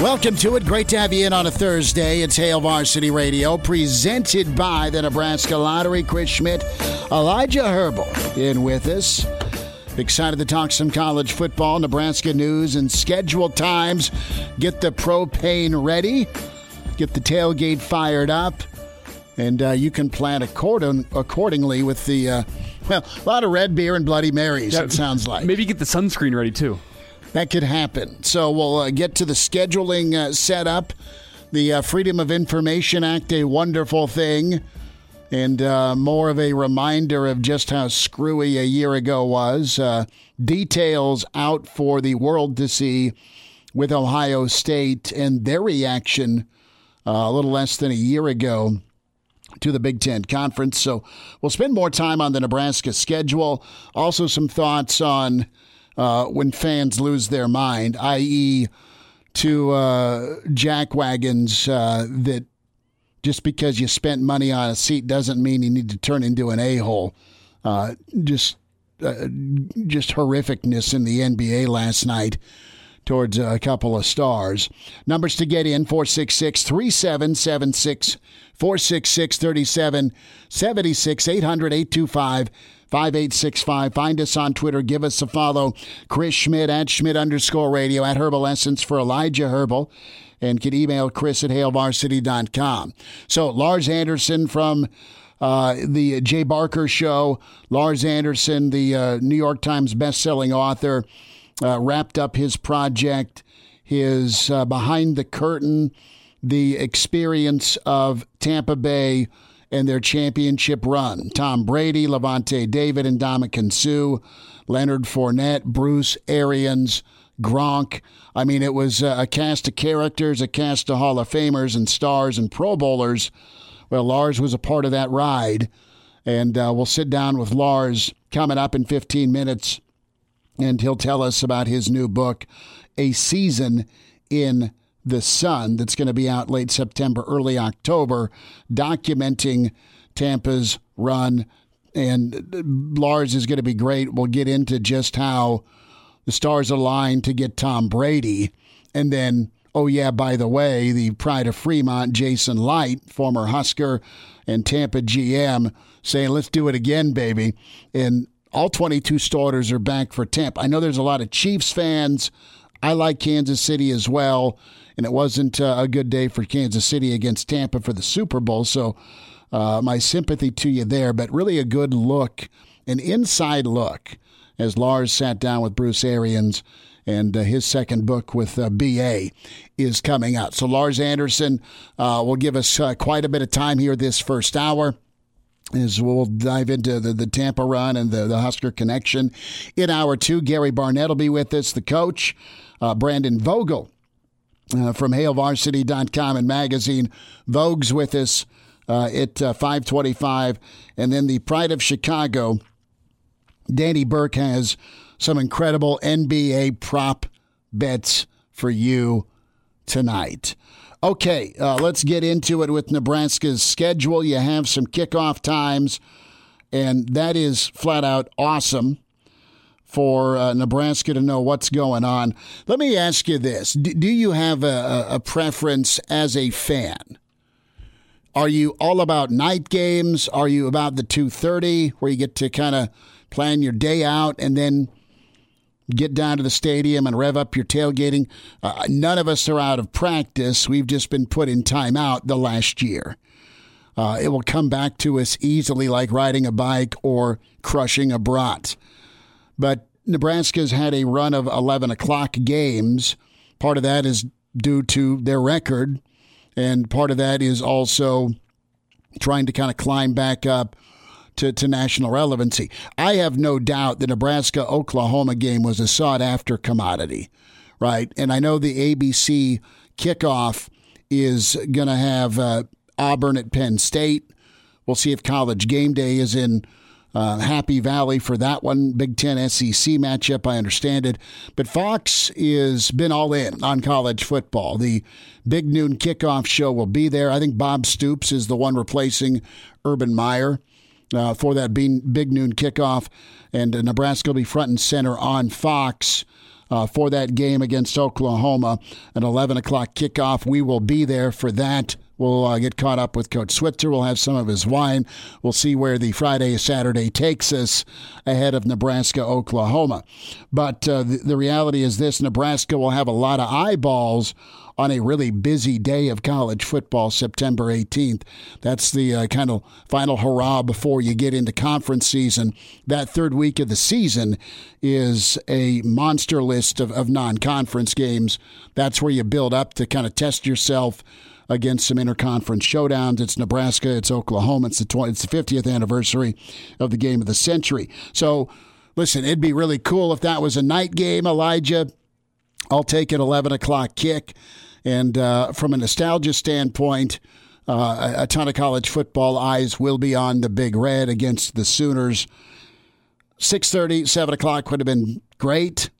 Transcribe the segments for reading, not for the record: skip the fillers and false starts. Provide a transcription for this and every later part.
Welcome to it. Great to have you in on a Thursday. It's Hail Varsity Radio, presented by the Nebraska Lottery. Chris Schmidt, Elijah Herbal in with us. Excited to talk some college football, Nebraska news, and schedule times. Get the propane ready. Get the tailgate fired up. And you can plan accordingly with the, a lot of red beer and Bloody Marys, yeah, it sounds like. Maybe get the sunscreen ready, too. That could happen. So we'll get to the scheduling setup. The Freedom of Information Act, a wonderful thing, and more of a reminder of just how screwy a year ago was. Details out for the world to see with Ohio State and their reaction a little less than a year ago to the Big Ten Conference. So we'll spend more time on the Nebraska schedule. Also some thoughts on when fans lose their mind, i.e. to jackwagons that just because you spent money on a seat doesn't mean you need to turn into an a-hole. Just horrificness in the NBA last night towards a couple of stars. Numbers to get in, 466-3776, 466-3776, 800-825 5865. Find us on Twitter. Give us a follow. Chris Schmidt at Schmidt_radio, at Herbal Essence for Elijah Herbal, and can email Chris at HailVarsity.com. So Lars Anderson from the Jay Barker Show. Lars Anderson, the New York Times bestselling author, wrapped up his project, his Behind the Curtain, the experience of Tampa Bay and their championship run. Tom Brady, Lavonte David, and Ndamukong Suh, Leonard Fournette, Bruce Arians, Gronk. I mean, it was a cast of characters, a cast of Hall of Famers and stars and Pro Bowlers. Well, Lars was a part of that ride, and we'll sit down with Lars coming up in 15 minutes, and he'll tell us about his new book, A Season in the Sun, that's going to be out late September, early October, documenting Tampa's run. And Lars is going to be great. We'll get into just how the stars aligned to get Tom Brady. And then, oh yeah, by the way, the pride of Fremont, Jason Light, former Husker and Tampa GM, saying, let's do it again, baby. And all 22 starters are back for Tampa. I know there's a lot of Chiefs fans. I like Kansas City as well. And it wasn't a good day for Kansas City against Tampa for the Super Bowl. So my sympathy to you there, but really a good look, an inside look, as Lars sat down with Bruce Arians, and his second book with BA is coming out. So Lars Anderson will give us quite a bit of time here this first hour, as we'll dive into the Tampa run and the Husker connection. In hour two, Gary Barnett will be with us, the coach, Brandon Vogel from HailVarsity.com and magazine. Vogue's with us at 5:25. And then the pride of Chicago, Danny Burke, has some incredible NBA prop bets for you tonight. Okay, let's get into it with Nebraska's schedule. You have some kickoff times, and that is flat out awesome for Nebraska to know what's going on. Let me ask you this. Do you have a preference as a fan? Are you all about night games? Are you about the 2:30 where you get to kind of plan your day out and then get down to the stadium and rev up your tailgating? None of us are out of practice. We've just been put in timeout the last year. It will come back to us easily, like riding a bike or crushing a brat. But Nebraska's had a run of 11 o'clock games. Part of that is due to their record, and part of that is also trying to kind of climb back up to national relevancy. I have no doubt the Nebraska-Oklahoma game was a sought-after commodity, right? And I know the ABC kickoff is going to have Auburn at Penn State. We'll see if College Game Day is in Happy Valley for that one. Big Ten SEC matchup, I understand it. But Fox has been all in on college football. The Big Noon Kickoff show will be there. I think Bob Stoops is the one replacing Urban Meyer for that Big Noon Kickoff. And Nebraska will be front and center on Fox for that game against Oklahoma. An 11 o'clock kickoff. We will be there for that. We'll get caught up with Coach Switzer. We'll have some of his wine. We'll see where the Friday-Saturday takes us ahead of Nebraska-Oklahoma. But the reality is this. Nebraska will have a lot of eyeballs on a really busy day of college football, September 18th. That's the kind of final hurrah before you get into conference season. That third week of the season is a monster list of non-conference games. That's where you build up to kind of test yourself against some interconference showdowns. It's Nebraska, it's Oklahoma, it's the 50th anniversary of the game of the century. So, listen, it'd be really cool if that was a night game, Elijah. I'll take an 11 o'clock kick. And from a nostalgia standpoint, a ton of college football eyes will be on the Big Red against the Sooners. 6:30, 7 o'clock would have been great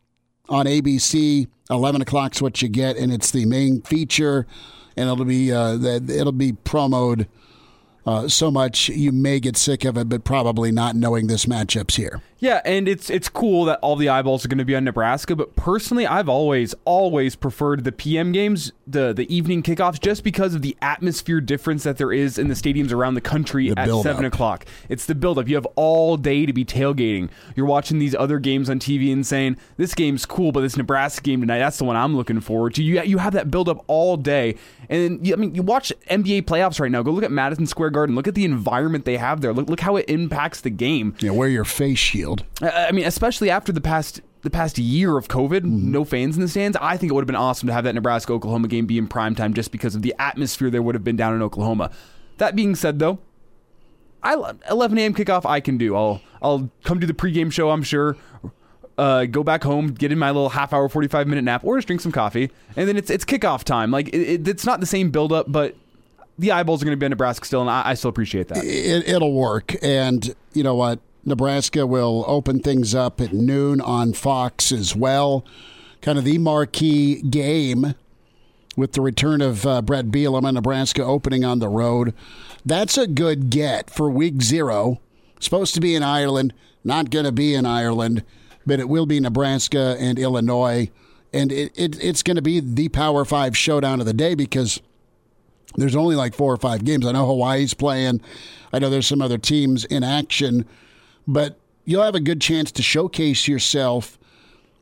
on ABC. 11 o'clock's what you get, and it's the main feature. And it'll be promoted so much you may get sick of it, but probably not knowing this matchup's here. Yeah, and it's cool that all the eyeballs are going to be on Nebraska, but personally, I've always preferred the PM games, the evening kickoffs, just because of the atmosphere difference that there is in the stadiums around the country at 7 o'clock. It's the build-up. You have all day to be tailgating. You're watching these other games on TV and saying, this game's cool, but this Nebraska game tonight, that's the one I'm looking forward to. You have that build-up all day. And, I mean, you watch NBA playoffs right now. Go look at Madison Square Garden. Look at the environment they have there. Look how it impacts the game. Yeah, wear your face shield. I mean, especially after the past year of COVID, no fans in the stands, I think it would have been awesome to have that Nebraska-Oklahoma game be in primetime just because of the atmosphere there would have been down in Oklahoma. That being said, though, 11 a.m. kickoff I can do. I'll come do the pregame show, I'm sure, go back home, get in my little half-hour, 45-minute nap, or just drink some coffee, and then it's kickoff time. Like, it's not the same build-up, but the eyeballs are going to be on Nebraska still, and I still appreciate that. It'll work, and you know what? Nebraska will open things up at noon on Fox as well. Kind of the marquee game with the return of Brett Bielema and Nebraska opening on the road. That's a good get for week 0. Supposed to be in Ireland, not going to be in Ireland, but it will be Nebraska and Illinois. And it's going to be the Power 5 showdown of the day because there's only like 4 or 5 games. I know Hawaii's playing. I know there's some other teams in action. But you'll have a good chance to showcase yourself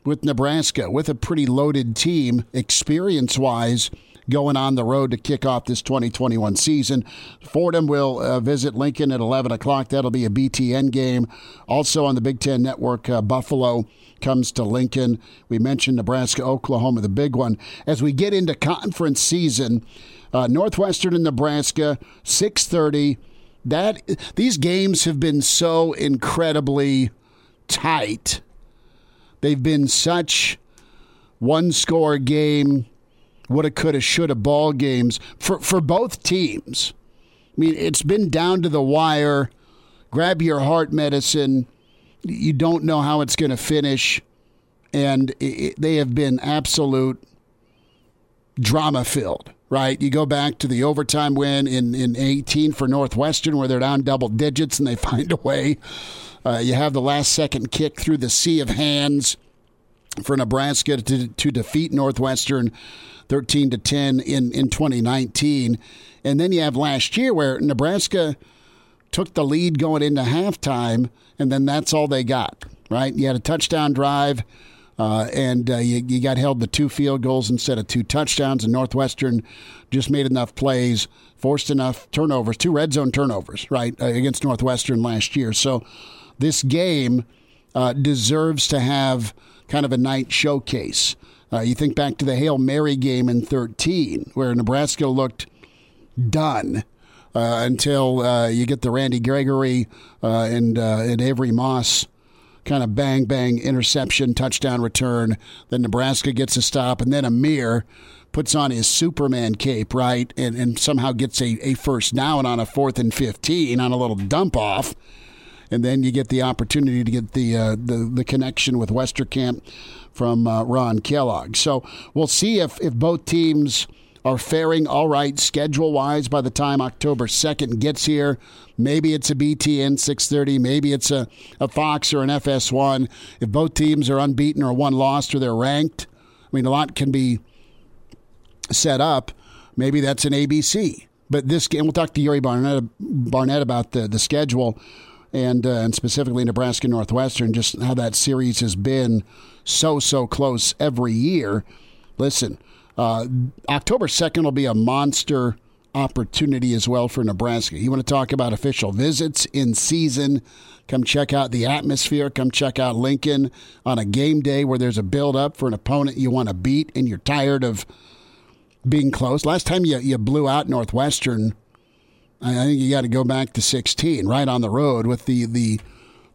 with Nebraska, with a pretty loaded team, experience-wise, going on the road to kick off this 2021 season. Fordham will visit Lincoln at 11 o'clock. That'll be a BTN game. Also on the Big Ten Network, Buffalo comes to Lincoln. We mentioned Nebraska, Oklahoma, the big one. As we get into conference season, Northwestern and Nebraska, 6:30. These games have been so incredibly tight. They've been such one-score game, woulda, coulda, shoulda ball games for both teams. I mean, it's been down to the wire. Grab your heart medicine. You don't know how it's going to finish. And they have been absolute drama-filled. Right, you go back to the overtime win in 18 for Northwestern where they're down double digits and they find a way. You have the last-second kick through the sea of hands for Nebraska to defeat Northwestern 13-10 in 2019. And then you have last year where Nebraska took the lead going into halftime, and then that's all they got, right? You had a touchdown drive. You got held to 2 field goals instead of 2 touchdowns, and Northwestern just made enough plays, forced enough turnovers, 2 red zone turnovers, right, against Northwestern last year. So this game deserves to have kind of a night showcase. You think back to the Hail Mary game in 13, where Nebraska looked done until you get the Randy Gregory and Avery Moss kind of bang, interception, touchdown return. Then Nebraska gets a stop, and then Amir puts on his Superman cape, right, and somehow gets a first down on a 4th and 15 on a little dump off. And then you get the opportunity to get the connection with Westerkamp from Ron Kellogg. So we'll see if both teams are faring all right schedule-wise by the time October 2nd gets here. Maybe it's a BTN 6:30. Maybe it's a Fox or an FS1. If both teams are unbeaten or one lost or they're ranked, I mean, a lot can be set up. Maybe that's an ABC. But this game, we'll talk to Gary Barnett about the schedule. And specifically Nebraska Northwestern, just how that series has been so close every year. Listen, October 2nd will be a monster opportunity as well for Nebraska. You want to talk about official visits in season? Come check out the atmosphere. Come check out Lincoln on a game day where there's a build-up for an opponent you want to beat and you're tired of being close. Last time you blew out Northwestern, I think you got to go back to 16, right on the road with the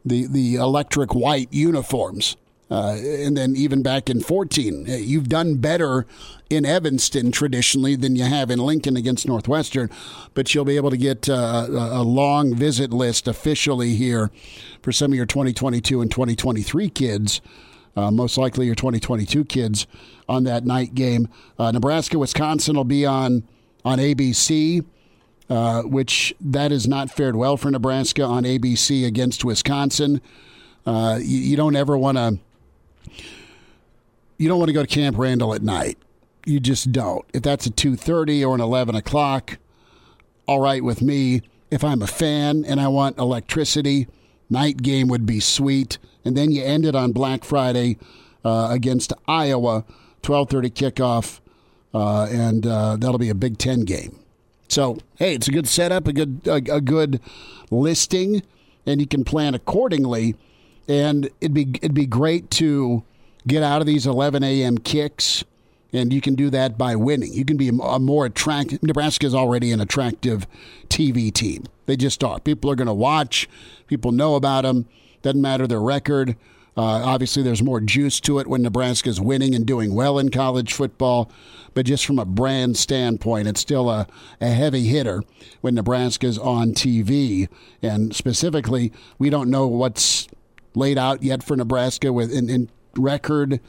electric white uniforms. And then even back in 14, you've done better in Evanston traditionally than you have in Lincoln against Northwestern. But you'll be able to get a long visit list officially here for some of your 2022 and 2023 kids. Most likely your 2022 kids on that night game. Nebraska, Wisconsin will be on ABC. Which that has not fared well for Nebraska on ABC against Wisconsin. You don't ever want to. You don't want to go to Camp Randall at night. You just don't. If that's a 2:30 or an 11 o'clock, all right with me. If I'm a fan and I want electricity, night game would be sweet. And then you end it on Black Friday against Iowa, 12:30 kickoff, and that'll be a Big Ten game. So, hey, it's a good setup, a good listing, and you can plan accordingly. And it'd be great to get out of these 11 a.m. kicks, and you can do that by winning. You can be a more attractive. Nebraska is already an attractive TV team. They just are. People are going to watch. People know about them. Doesn't matter their record. Obviously, there's more juice to it when Nebraska's winning and doing well in college football. But just from a brand standpoint, it's still a heavy hitter when Nebraska's on TV. And specifically, we don't know what's laid out yet for Nebraska with in record,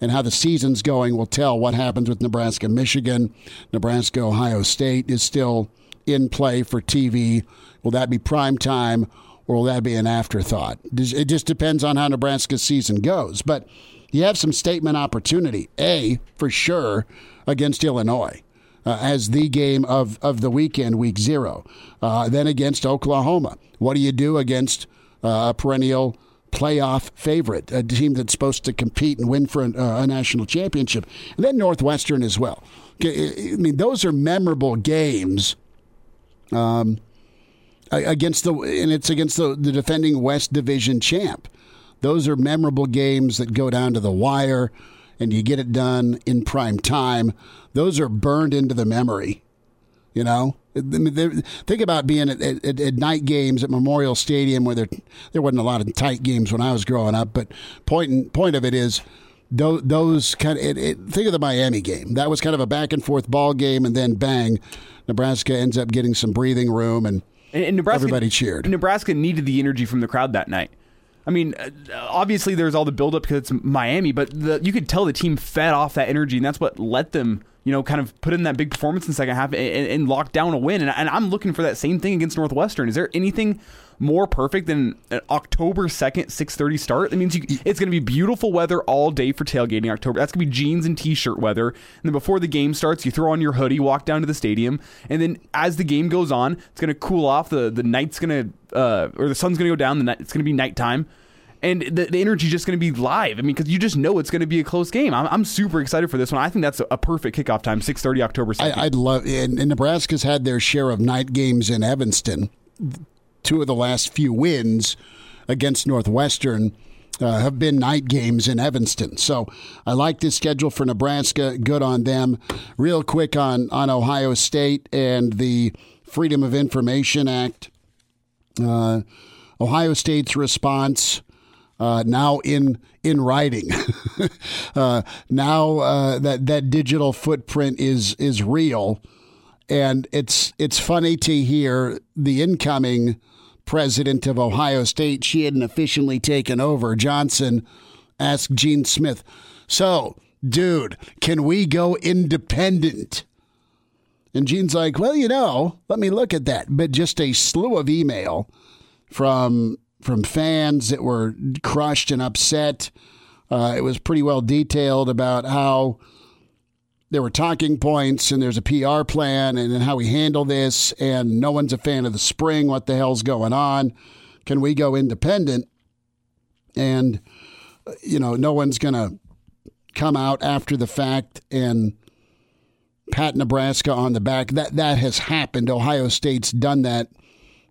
and how the season's going will tell what happens with Nebraska-Michigan. Nebraska-Ohio State is still in play for TV. Will that be prime time? Or will that be an afterthought? It just depends on how Nebraska's season goes. But you have some statement opportunity, A, for sure, against Illinois as the game of the weekend, week zero. Then against Oklahoma. What do you do against a perennial playoff favorite, a team that's supposed to compete and win for a national championship? And then Northwestern as well. I mean, those are memorable games. It's against the defending West Division champ. Those are memorable games that go down to the wire, and you get it done in prime time. Those are burned into the memory. You know, I mean, think about being at night games at Memorial Stadium, where there wasn't a lot of tight games when I was growing up. But point of it is, those kind of think of the Miami game. That was kind of a back and forth ball game, and then bang, Nebraska ends up getting some breathing room and. And Nebraska, everybody cheered. Nebraska needed the energy from the crowd that night. I mean, obviously there's all the buildup because it's Miami, but you could tell the team fed off that energy, and that's what let them, you know, kind of put in that big performance in the second half and lock down a win. And I'm looking for that same thing against Northwestern. Is there anything more perfect than an October 2nd, 6:30 start? That means it's going to be beautiful weather all day for tailgating October. That's going to be jeans and T-shirt weather. And then before the game starts, you throw on your hoodie, walk down to the stadium. And then as the game goes on, it's going to cool off. The night's going to, or the sun's going to go down. It's going to be nighttime. And the energy just going to be live. I mean, because you just know it's going to be a close game. I'm super excited for this one. I think that's a perfect kickoff time, 6:30 October 2nd. I'd love it. And Nebraska's had their share of night games in Evanston. Two of the last few wins against Northwestern have been night games in Evanston. So I like this schedule for Nebraska. Good on them. Real quick on Ohio State and the Freedom of Information Act. Ohio State's response now in writing. Now that digital footprint is real, and it's funny to hear the incoming president of Ohio State, she hadn't officially taken over, Johnson, asked Gene Smith, so, dude, can we go independent? And Gene's like, well, you know, let me look at that. But just a slew of email from fans that were crushed and upset. It was pretty well detailed about how there were talking points and there's a PR plan and then how we handle this and no one's a fan of the spring. What the hell's going on? Can we go independent? And, you know, no one's going to come out after the fact and pat Nebraska on the back. That has happened. Ohio State's done that.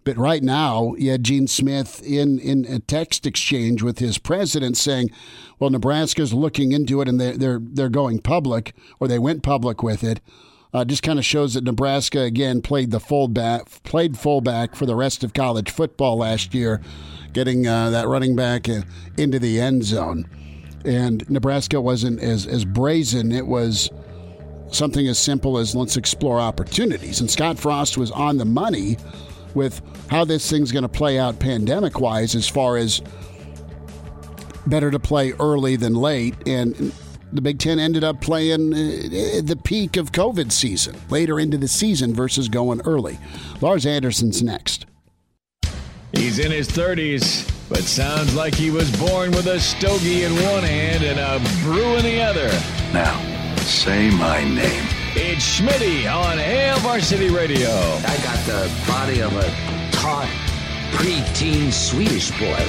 But right now, you had Gene Smith in a text exchange with his president saying, well, Nebraska's looking into it and they're going public, or they went public with it. Just kind of shows that Nebraska, again, played fullback for the rest of college football last year, getting that running back into the end zone. And Nebraska wasn't as brazen. It was something as simple as let's explore opportunities. And Scott Frost was on the money with how this thing's going to play out pandemic-wise, as far as better to play early than late. And the Big Ten ended up playing the peak of COVID season, later into the season versus going early. Lars Anderson's next. He's in his 30s, but sounds like he was born with a stogie in one hand and a brew in the other. Now, say my name. It's Schmitty on Hail Varsity Radio. I got the body of a taut preteen Swedish boy.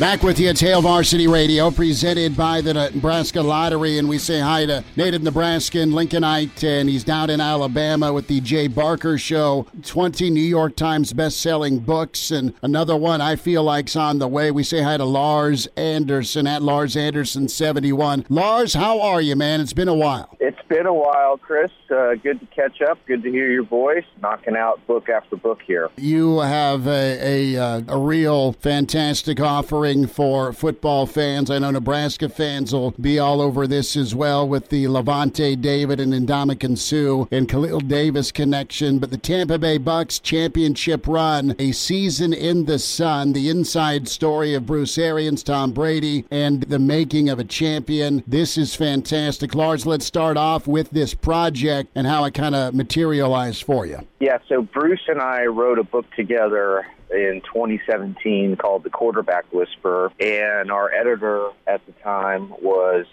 Back with you, it's Hail Varsity Radio, presented by the Nebraska Lottery, and we say hi to native Nebraskan, Lincolnite, and he's down in Alabama with the Jay Barker Show. 20 New York Times best-selling books, and another one I feel like's on the way. We say hi to Lars Anderson at Lars Anderson 71. Lars, how are you, man? It's been a while. It's been a while, Chris. Good to catch up. Good to hear your voice. Knocking out book after book here. You have a real fantastic offer for football fans. I know Nebraska fans will be all over this as well with the Lavonte David and Ndamukong Suh and Khalil Davis connection. But the Tampa Bay Bucks championship run, a season in the sun, the inside story of Bruce Arians, Tom Brady, and the making of a champion. This is fantastic. Lars, let's start off with this project and how it kind of materialized for you. Yeah, so Bruce and I wrote a book together in 2017 called The Quarterback Whisperer, and our editor at the time was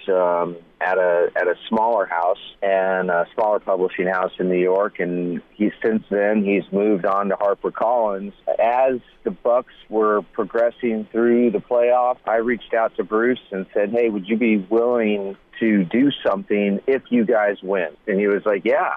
at a smaller house and a smaller publishing house in New York, and since then he's moved on to HarperCollins. As the Bucks were progressing through the playoffs, I reached out to Bruce and said, hey, would you be willing to do something if you guys win? And he was like, yeah,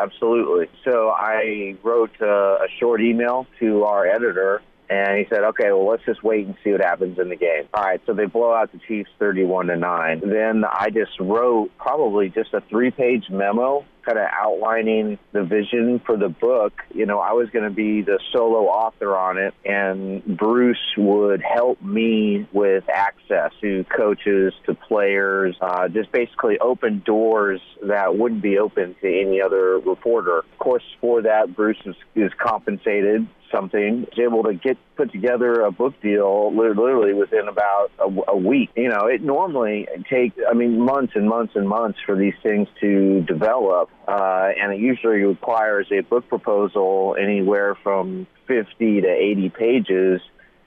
absolutely. So I wrote a short email to our editor, and he said, okay, well, let's just wait and see what happens in the game. All right, so they blow out the Chiefs 31-9. Then I just wrote probably just a 3-page memo kind of outlining the vision for the book. You know, I was going to be the solo author on it, and Bruce would help me with access to coaches, to players, just basically open doors that wouldn't be open to any other reporter. Of course, for that, Bruce is compensated something. He was able to put together a book deal literally within about a week. You know, it normally takes, months and months and months for these things to develop. And it usually requires a book proposal anywhere from 50 to 80 pages.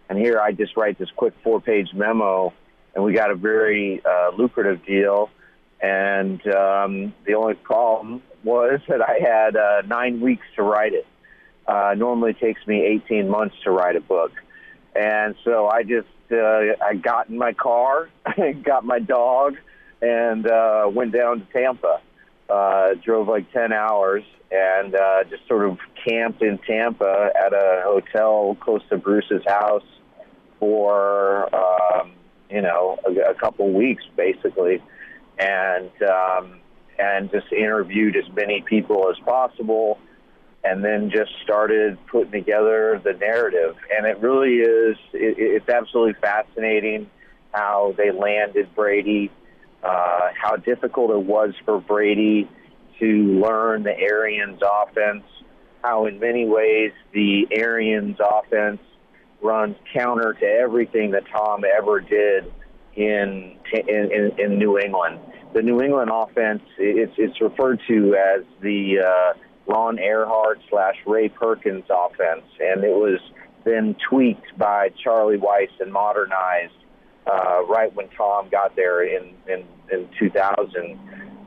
And here I just write this quick 4-page memo, and we got a very lucrative deal. And the only problem was that I had 9 weeks to write it. Normally takes me 18 months to write a book. And so I just I got in my car, got my dog, and went down to Tampa. Drove like 10 hours and just sort of camped in Tampa at a hotel close to Bruce's house for, a couple weeks, basically, and just interviewed as many people as possible, and then just started putting together the narrative. And it really is, it's absolutely fascinating how they landed Brady, how difficult it was for Brady to learn the Arians offense, how in many ways the Arians offense runs counter to everything that Tom ever did in New England. The New England offense, it's referred to as the Ron Earhart / Ray Perkins offense, and it was then tweaked by Charlie Weiss and modernized right when Tom got there in 2000.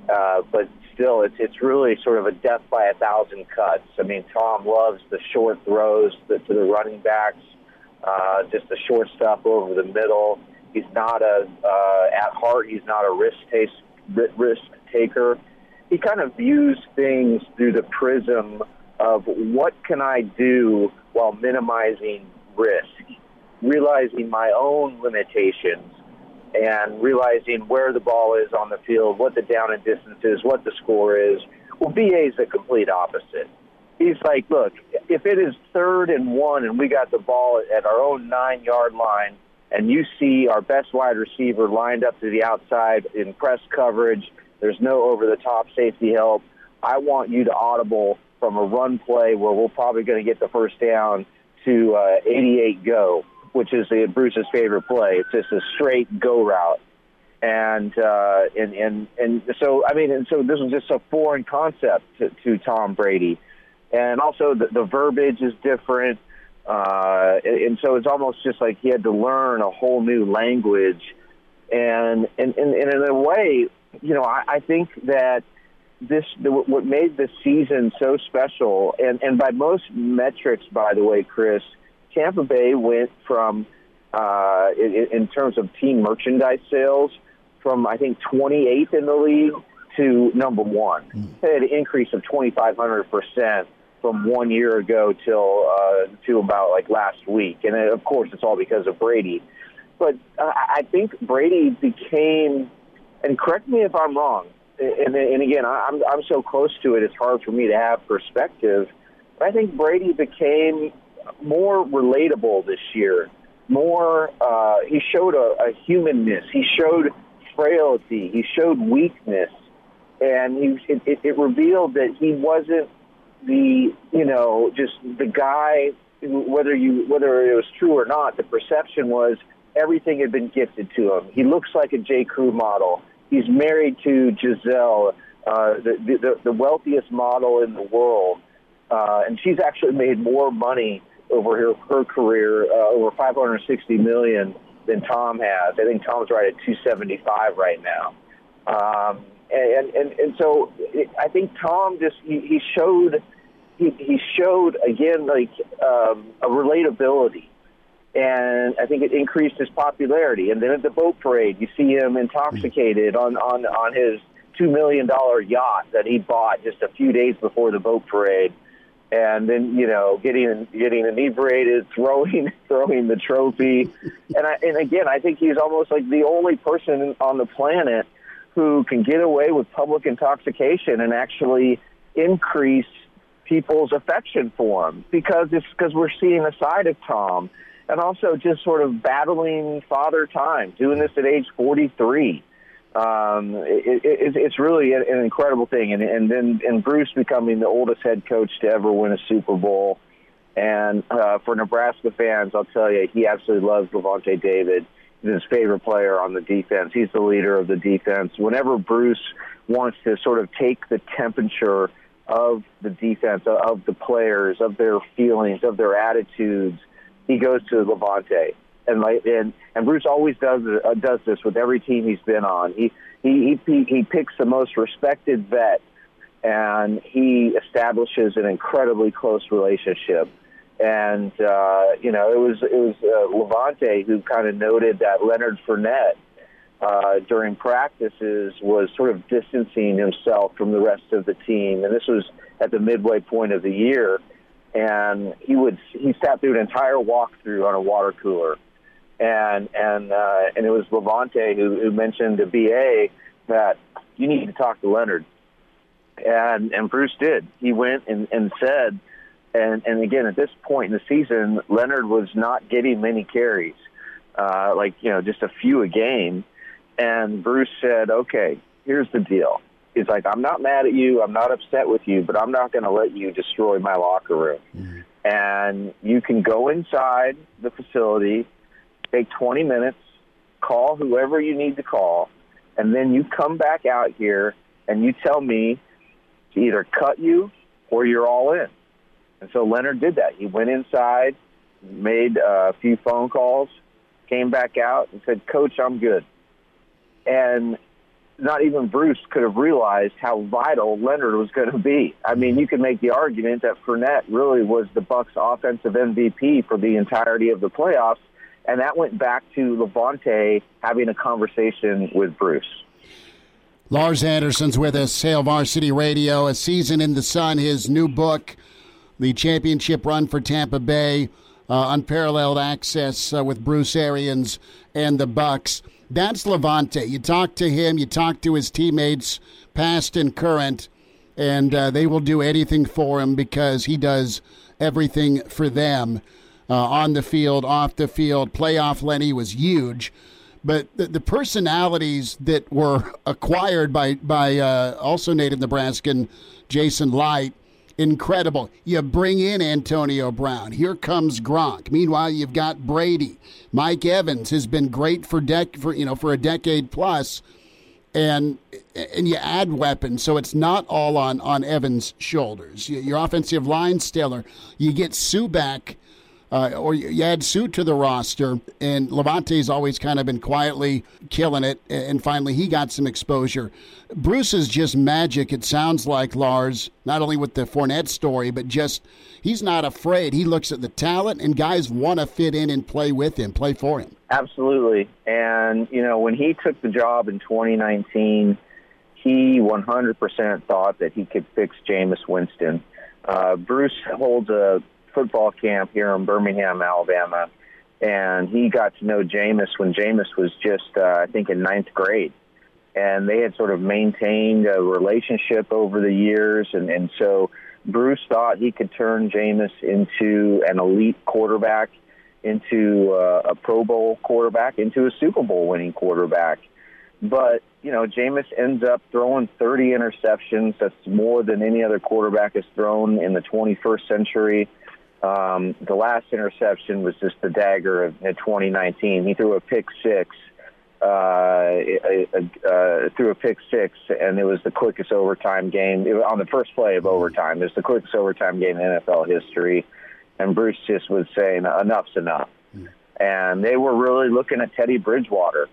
But still, it's really sort of a death by a thousand cuts. I mean, Tom loves the short throws to the running backs, just the short stuff over the middle. He's not at heart, he's not a risk taker. He kind of views things through the prism of what can I do while minimizing risk, realizing my own limitations and realizing where the ball is on the field, what the down and distance is, what the score is. Well, BA's the complete opposite. He's like, look, if it is 3rd and 1 and we got the ball at our own 9-yard line and you see our best wide receiver lined up to the outside in press coverage, there's no over-the-top safety help, I want you to audible from a run play where we're probably going to get the first down to 88 go, which is Bruce's favorite play. It's just a straight go route. And so this was just a foreign concept to Tom Brady. And also the verbiage is different. And so it's almost just like he had to learn a whole new language. And in a way, I think that what made this season so special, and by most metrics, by the way, Chris, Tampa Bay went from, in terms of team merchandise sales, from I think 28th in the league to #1. They had an increase of 2,500% from 1 year ago to about like last week, and of course it's all because of Brady. But I think Brady became, and correct me if I'm wrong, and again I'm so close to it, it's hard for me to have perspective. But I think Brady became more relatable this year. More, he showed a humanness. He showed frailty. He showed weakness. And it revealed that he wasn't just the guy, whether it was true or not, the perception was everything had been gifted to him. He looks like a J. Crew model. He's married to Giselle, the wealthiest model in the world. And she's actually made more money over her career, over $560 million than Tom has. I think Tom's right at $275 right now. And so I think Tom just he showed again like a relatability, and I think it increased his popularity. And then at the boat parade, you see him intoxicated on his $2 million yacht that he bought just a few days before the boat parade, and then getting inebriated, throwing the trophy, and again I think he's almost like the only person on the planet who can get away with public intoxication and actually increase people's affection for him because we're seeing a side of Tom, and also just sort of battling father time, doing this at age 43. It's really an incredible thing. And then Bruce becoming the oldest head coach to ever win a Super Bowl. And for Nebraska fans, I'll tell you, he absolutely loves Lavonte David. He's his favorite player on the defense. He's the leader of the defense. Whenever Bruce wants to sort of take the temperature of the defense, of the players, of their feelings, of their attitudes, he goes to Lavonte. And Bruce always does this with every team he's been on. He picks the most respected vet, and he establishes an incredibly close relationship. And, it was Lavonte who kind of noted that Leonard Fournette during practices was sort of distancing himself from the rest of the team. And this was at the midway point of the year. And he sat through an entire walkthrough on a water cooler. and it was Lavonte who mentioned to BA that you need to talk to Leonard, and Bruce did. He went and said, and again at this point in the season, Leonard was not getting many carries, just a few a game, and Bruce said, okay, here's the deal. He's like, I'm not mad at you, I'm not upset with you, but I'm not going to let you destroy my locker room. Mm-hmm. And you can go inside the facility, take 20 minutes, call whoever you need to call, and then you come back out here and you tell me to either cut you or you're all in. And so Leonard did that. He went inside, made a few phone calls, came back out and said, Coach, I'm good. And not even Bruce could have realized how vital Leonard was going to be. I mean, you could make the argument that Fournette really was the Bucs' offensive MVP for the entirety of the playoffs, and that went back to Lavonte having a conversation with Bruce. Lars Anderson's with us, Sail Varsity Radio, A Season in the Sun, his new book, The Championship Run for Tampa Bay, Unparalleled Access with Bruce Arians and the Bucs. That's Lavonte. You talk to him, you talk to his teammates, past and current, and they will do anything for him because he does everything for them on the field, off the field. Playoff Lenny was huge. But the personalities that were acquired by also native Nebraskan Jason Light, incredible. You bring in Antonio Brown. Here comes Gronk. Meanwhile, you've got Brady. Mike Evans has been great for a decade plus, and you add weapons, so it's not all on Evans' shoulders. Your offensive line's stellar. You get Suh back, or you add Suh to the roster, and Lavonte's always kind of been quietly killing it, and finally he got some exposure. Bruce is just magic, it sounds like, Lars, not only with the Fournette story, but just he's not afraid. He looks at the talent, and guys want to fit in and play with him, play for him. Absolutely. And, you know, when he took the job in 2019, he 100% thought that he could fix Jameis Winston. Bruce holds a football camp here in Birmingham, Alabama, and he got to know Jameis when Jameis was just, I think, in ninth grade. And they had sort of maintained a relationship over the years, and so Bruce thought he could turn Jameis into an elite quarterback, into a Pro Bowl quarterback, into a Super Bowl winning quarterback. But, you know, Jameis ends up throwing 30 interceptions. That's more than any other quarterback has thrown in the 21st century. The last interception was just the dagger in 2019. He threw a pick six, and it was the quickest overtime game. It was on the first play of overtime. It was the quickest overtime game in NFL history. And Bruce just was saying, enough's enough. Yeah. And they were really looking at Teddy Bridgewater.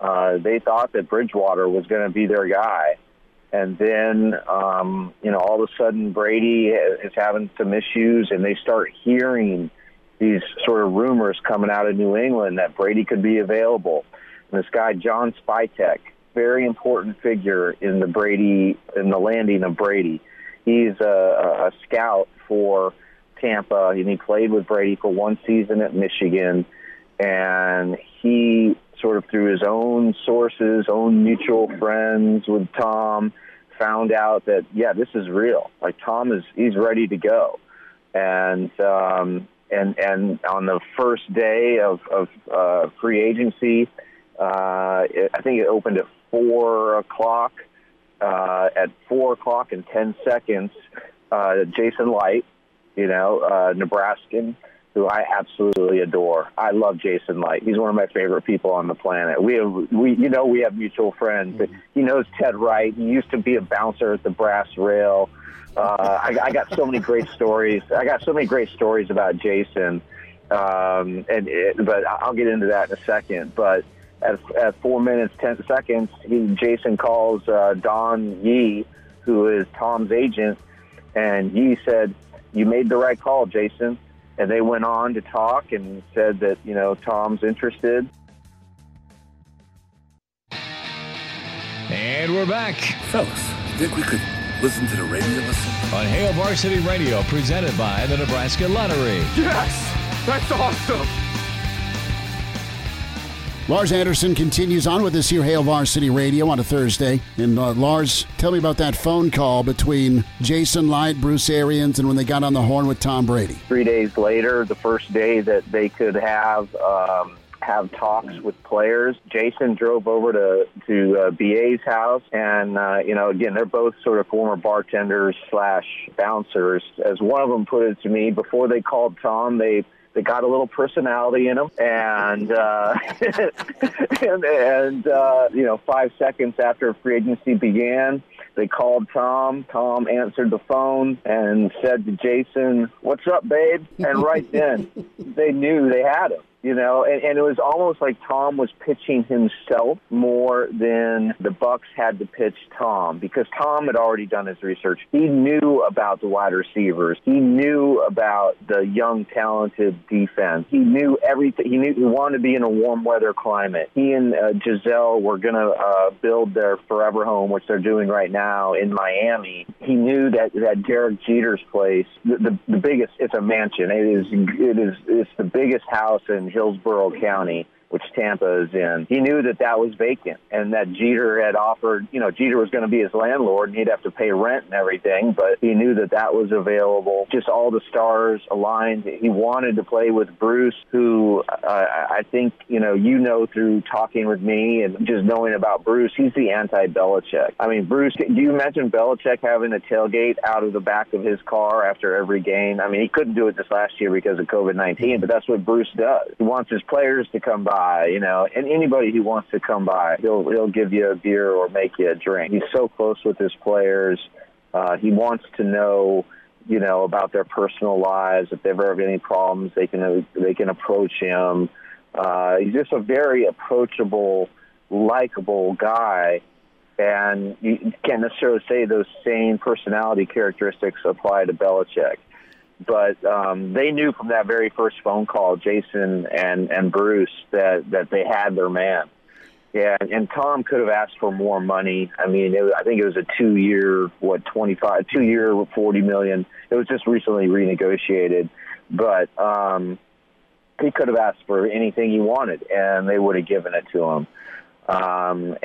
They thought that Bridgewater was going to be their guy. And then, all of a sudden Brady is having some issues, and they start hearing these sort of rumors coming out of New England that Brady could be available. And this guy, John Spytek, very important figure in the landing of Brady. He's a scout for Tampa, and he played with Brady for one season at Michigan. And he sort of through his own sources, own mutual friends with Tom, found out that, yeah, this is real. Like, Tom he's ready to go. And on the first day of free agency, I think it opened at 4:00. At 4:00 and 10 seconds, Jason Light, Nebraskan, who I absolutely adore. I love Jason Light. He's one of my favorite people on the planet. We have mutual friends. But he knows Ted Wright. He used to be a bouncer at the Brass Rail. I got so many great stories. About Jason. But I'll get into that in a second. But at 4 minutes, 10 seconds, Jason calls Don Yee, who is Tom's agent, and Yee said, "You made the right call, Jason." And they went on to talk and said that, Tom's interested. And we're back. Fellas, you think we could listen to the radio on Hail Varsity Radio, presented by the Nebraska Lottery? Yes! That's awesome! Lars Anderson continues on with us here, Hail Varsity Radio on a Thursday. And Lars, tell me about that phone call between Jason Light, Bruce Arians, and when they got on the horn with Tom Brady. 3 days later, the first day that they could have talks with players. Jason drove over to BA's house, and again, they're both sort of former bartenders / bouncers. As one of them put it to me, before they called Tom, they got a little personality in them, and 5 seconds after free agency began, they called Tom. Tom answered the phone and said to Jason, "What's up, babe?" And right then, they knew they had him. And it was almost like Tom was pitching himself more than the Bucs had to pitch Tom, because Tom had already done his research. He knew about the wide receivers. He knew about the young, talented defense. He knew everything. He wanted to be in a warm weather climate. He and Giselle were going to build their forever home, which they're doing right now in Miami. He knew that Derek Jeter's place, the biggest, it's a mansion. It's the biggest house in Hillsborough County, which Tampa is in. He knew that was vacant, and that Jeter had offered, Jeter was going to be his landlord and he'd have to pay rent and everything, but he knew that was available. Just all the stars aligned. He wanted to play with Bruce, who I think, through talking with me and just knowing about Bruce, he's the anti-Belichick. I mean, Bruce, do you imagine Belichick having a tailgate out of the back of his car after every game? I mean, he couldn't do it this last year because of COVID-19, but that's what Bruce does. He wants his players to come by. And anybody who wants to come by, he'll give you a beer or make you a drink. He's so close with his players. He wants to know, about their personal lives. If they ever have any problems, they can approach him. He's just a very approachable, likable guy, and you can't necessarily say those same personality characteristics apply to Belichick. But they knew from that very first phone call, Jason and Bruce, that they had their man. Yeah, and Tom could have asked for more money. I mean, I think it was a 2-year, 40 million. It was just recently renegotiated, but he could have asked for anything he wanted, and they would have given it to him. And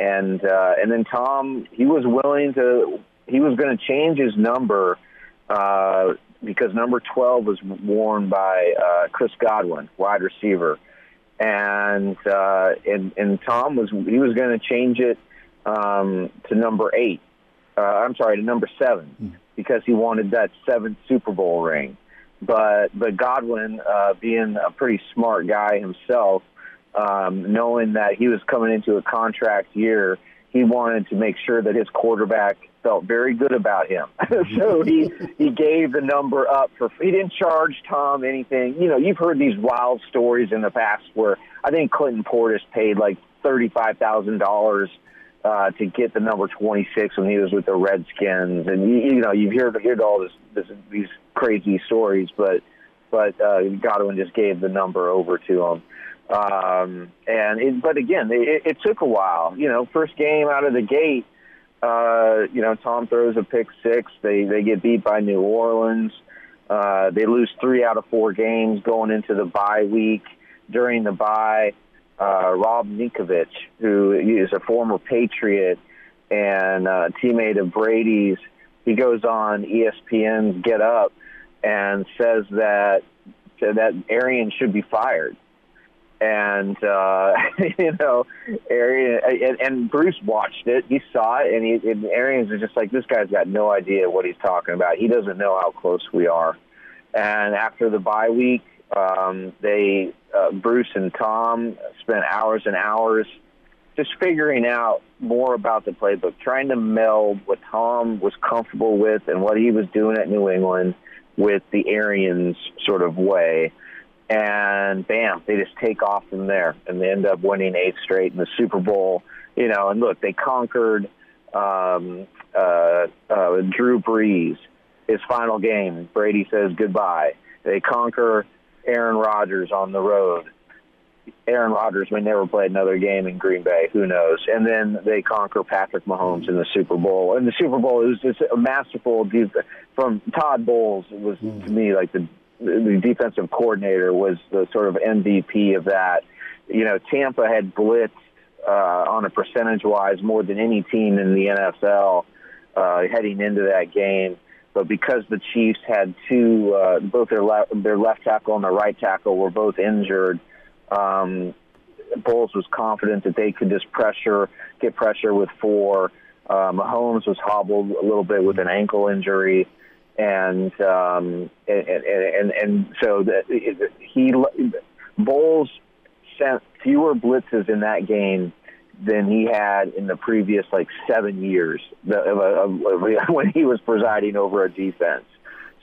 then Tom, he was going to change his number. Because number 12 was worn by Chris Godwin, wide receiver, and Tom was going to change it to number 8. I'm sorry, to number 7, because he wanted that 7th Super Bowl ring. But Godwin, being a pretty smart guy himself, knowing that he was coming into a contract year, he wanted to make sure that his quarterback felt very good about him. So he gave the number up he didn't charge Tom anything. You've heard these wild stories in the past where I think Clinton Portis paid like $35,000 to get the number 26 when he was with the Redskins. And, you've heard all these crazy stories, but Godwin just gave the number over to him. But again, it took a while. First game out of the gate, Tom throws a pick six. They get beat by New Orleans. They lose 3 out of 4 games going into the bye week. During the bye, Rob Ninkovich, who is a former Patriot and teammate of Brady's, he goes on ESPN's Get Up and says that Arians should be fired. And, Arians, and Bruce watched it. He saw it, and Arians is just like, this guy's got no idea what he's talking about. He doesn't know how close we are. And after the bye week, Bruce and Tom spent hours and hours just figuring out more about the playbook, trying to meld what Tom was comfortable with and what he was doing at New England with the Arians sort of way. And bam, they just take off from there, and they end up winning 8 straight in the Super Bowl. And look, they conquered Drew Brees, his final game. Brady says goodbye. They conquer Aaron Rodgers on the road. Aaron Rodgers may never play another game in Green Bay. Who knows? And then they conquer Patrick Mahomes in the Super Bowl. And the Super Bowl is just a masterful defense from Todd Bowles. It was, to me, like the defensive coordinator was the sort of MVP of that. you know, Tampa had blitzed on a percentage-wise more than any team in the NFL heading into that game. But because the Chiefs had two, both their left tackle and their right tackle were both injured, Bowles was confident that they could just get pressure with four. Mahomes was hobbled a little bit with an ankle injury, and so Bowles sent fewer blitzes in that game than he had in the previous 7 years when he was presiding over a defense.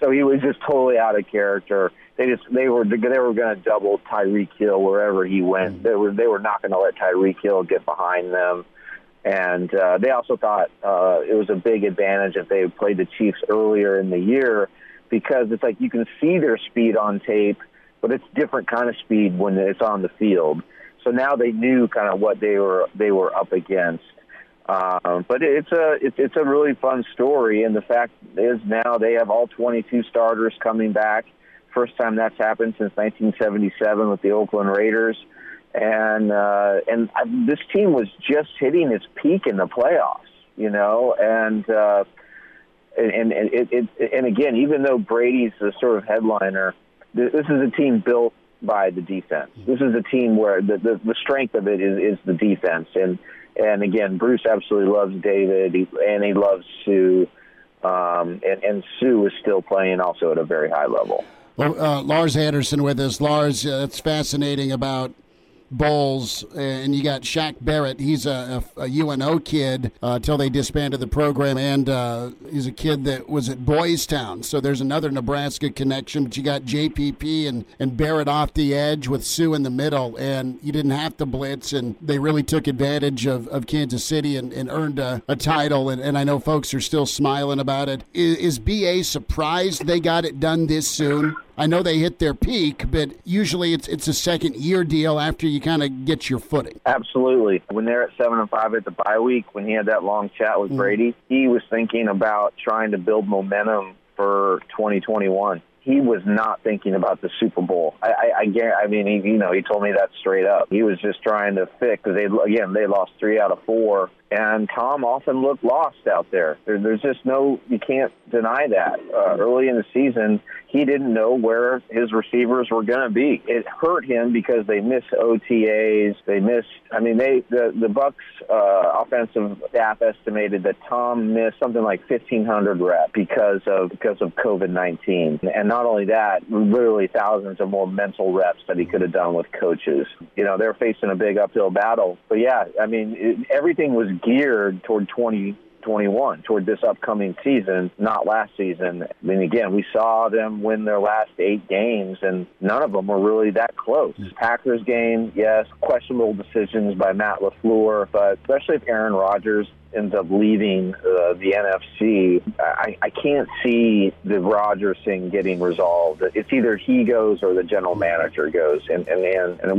So he was just totally out of character. They were going to double Tyreek Hill wherever he went. They were not going to let Tyreek Hill get behind them. And they also thought it was a big advantage if they had played the Chiefs earlier in the year, because it's like you can see their speed on tape, but it's different kind of speed when it's on the field. So now they knew kind of what they were up against. But it's a really fun story, and the fact is now they have all 22 starters coming back. First time that's happened since 1977 with the Oakland Raiders, and this team was just hitting its peak in the playoffs, you know. And again, even though Brady's the sort of headliner, this is a team built by the defense. This is a team where the strength of it is the defense. And again, Bruce absolutely loves David, and he loves Sue. And Sue is still playing also at a very high level. Lars Anderson with us. Lars, it's fascinating about Bowles, and you got Shaq Barrett. He's a UNO kid until they disbanded the program, and he's a kid that was at Boys Town. So there's another Nebraska connection, but you got JPP and Barrett off the edge with Sue in the middle, and you didn't have to blitz, and they really took advantage of Kansas City and earned a title, and I know folks are still smiling about it. Is BA surprised they got it done this soon? I know they hit their peak, but usually it's a second-year deal after you kind of get your footing. Absolutely. When they're at 7-5 at the bye week, when he had that long chat with Brady, he was thinking about trying to build momentum for 2021. He was not thinking about the Super Bowl. He told me that straight up. He was just trying to fix, because they lost 3 out of 4, and Tom often looked lost out there. There's just no, you can't deny that. Early in the season, he didn't know where his receivers were going to be. It hurt him because they missed OTAs. The Bucks offensive staff estimated that Tom missed something like 1,500 reps because of COVID-19. And not only that, literally thousands of more mental reps that he could have done with coaches. You know, they're facing a big uphill battle. But yeah, everything was geared toward 2021, toward this upcoming season, not last season. I mean, again, we saw them win their last 8 games, and none of them were really that close. Packers game, yes, questionable decisions by Matt LaFleur, but especially if Aaron Rodgers ends up leaving the NFC, I can't see the Rodgers thing getting resolved. It's either he goes or the general manager goes, and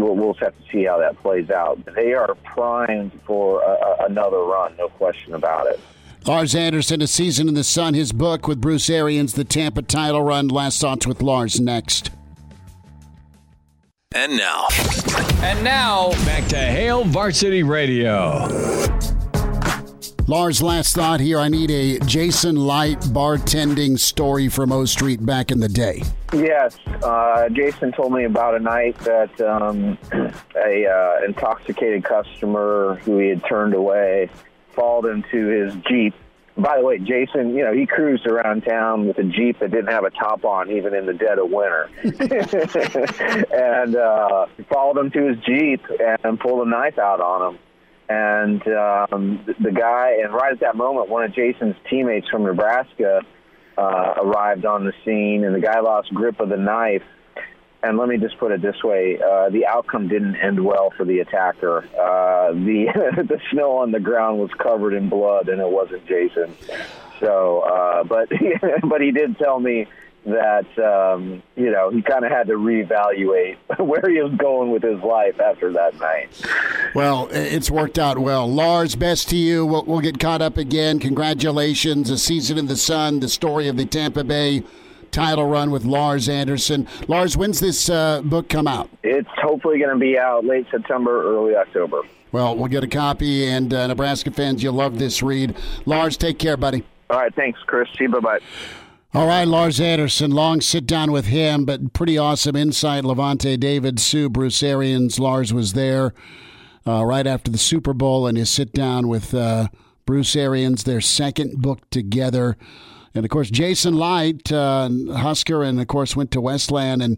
we'll just have to see how that plays out. They are primed for another run, no question about it. Lars Anderson, A Season in the Sun, his book with Bruce Arians, The Tampa Title Run. Last Thoughts with Lars next. And now, back to Hail Varsity Radio. Lars, last thought here. I need a Jason Light bartending story from O Street back in the day. Yes. Jason told me about a night that a intoxicated customer who he had turned away followed him to his Jeep. By the way, Jason, he cruised around town with a Jeep that didn't have a top on, even in the dead of winter. And followed him to his Jeep and pulled a knife out on him. And the guy, and right at that moment, one of Jason's teammates from Nebraska arrived on the scene, and the guy lost grip of the knife. And let me just put it this way, the outcome didn't end well for the attacker. The snow on the ground was covered in blood, and it wasn't Jason. So, but he did tell me that, he kind of had to reevaluate where he was going with his life after that night. Well, it's worked out well. Lars, best to you. We'll get caught up again. Congratulations. A Season in the Sun, the story of the Tampa Bay title run with Lars Anderson. Lars, when's this book come out? It's hopefully going to be out late September, early October. Well, we'll get a copy, and Nebraska fans, you'll love this read. Lars, take care, buddy. All right, thanks, Chris. See you, bye-bye. All right, Lars Anderson, long sit-down with him, but pretty awesome insight. Lavonte David, Sue, Bruce Arians. Lars was there right after the Super Bowl, and his sit-down with Bruce Arians, their second book together. And, of course, Jason Light, Husker, and, of course, went to Westland and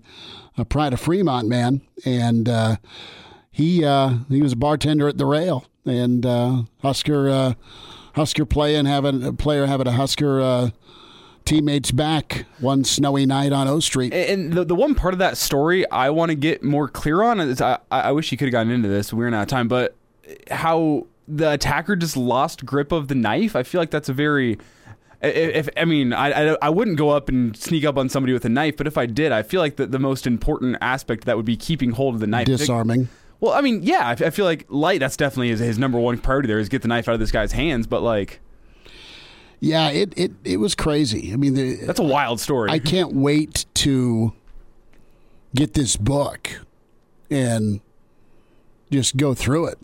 Pride of Fremont, man. And he was a bartender at the Rail, and Husker play and having a Husker teammates back one snowy night on O Street. And the one part of that story I want to get more clear on is I wish you could have gotten into this. We ran out of time, but how the attacker just lost grip of the knife. I feel like that's a very. I wouldn't go up and sneak up on somebody with a knife, but if I did, I feel like the most important aspect of that would be keeping hold of the knife, disarming. Well, I mean, yeah, I feel like Light, that's definitely his number one priority there is get the knife out of this guy's hands, but like... Yeah, it was crazy. I mean... That's a wild story. I can't wait to get this book and just go through it.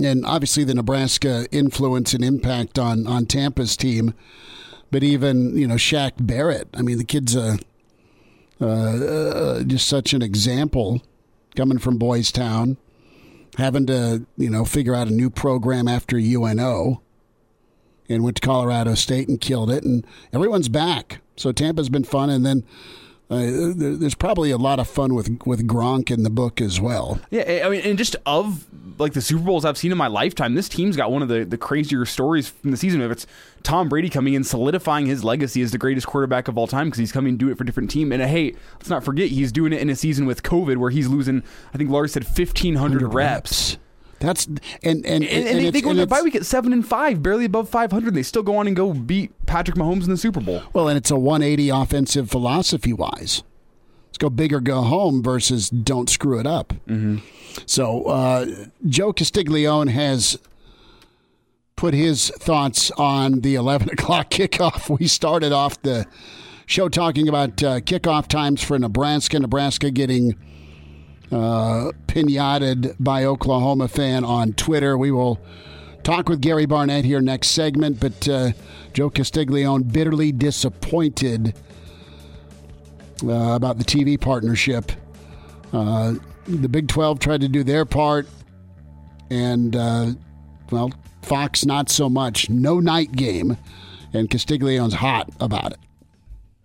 And obviously the Nebraska influence and impact on Tampa's team, but even, Shaq Barrett. I mean, the kid's just such an example. Coming from Boys Town, having to, figure out a new program after UNO, and went to Colorado State and killed it, and everyone's back. So Tampa's been fun, and then there's probably a lot of fun with Gronk in the book as well. Yeah, I mean, and just of like the Super Bowls I've seen in my lifetime, this team's got one of the crazier stories from the season. If it's Tom Brady coming in, solidifying his legacy as the greatest quarterback of all time because he's coming to do it for a different team. And hey, let's not forget he's doing it in a season with COVID where he's losing, I think Lars said 1,500 reps. That's and they go into the bye week at 7-5, barely above 500. They still go on and go beat Patrick Mahomes in the Super Bowl. Well, and it's a 180 offensive philosophy wise. Let's go big or go home versus don't screw it up. Mm-hmm. So Joe Castiglione has put his thoughts on the 11:00 kickoff. We started off the show talking about kickoff times for Nebraska. Nebraska getting. Pinatted by Oklahoma fan on Twitter. We will talk with Gary Barnett here next segment, but Joe Castiglione bitterly disappointed about the TV partnership. The Big 12 tried to do their part, and Fox not so much. No night game, and Castiglione's hot about it.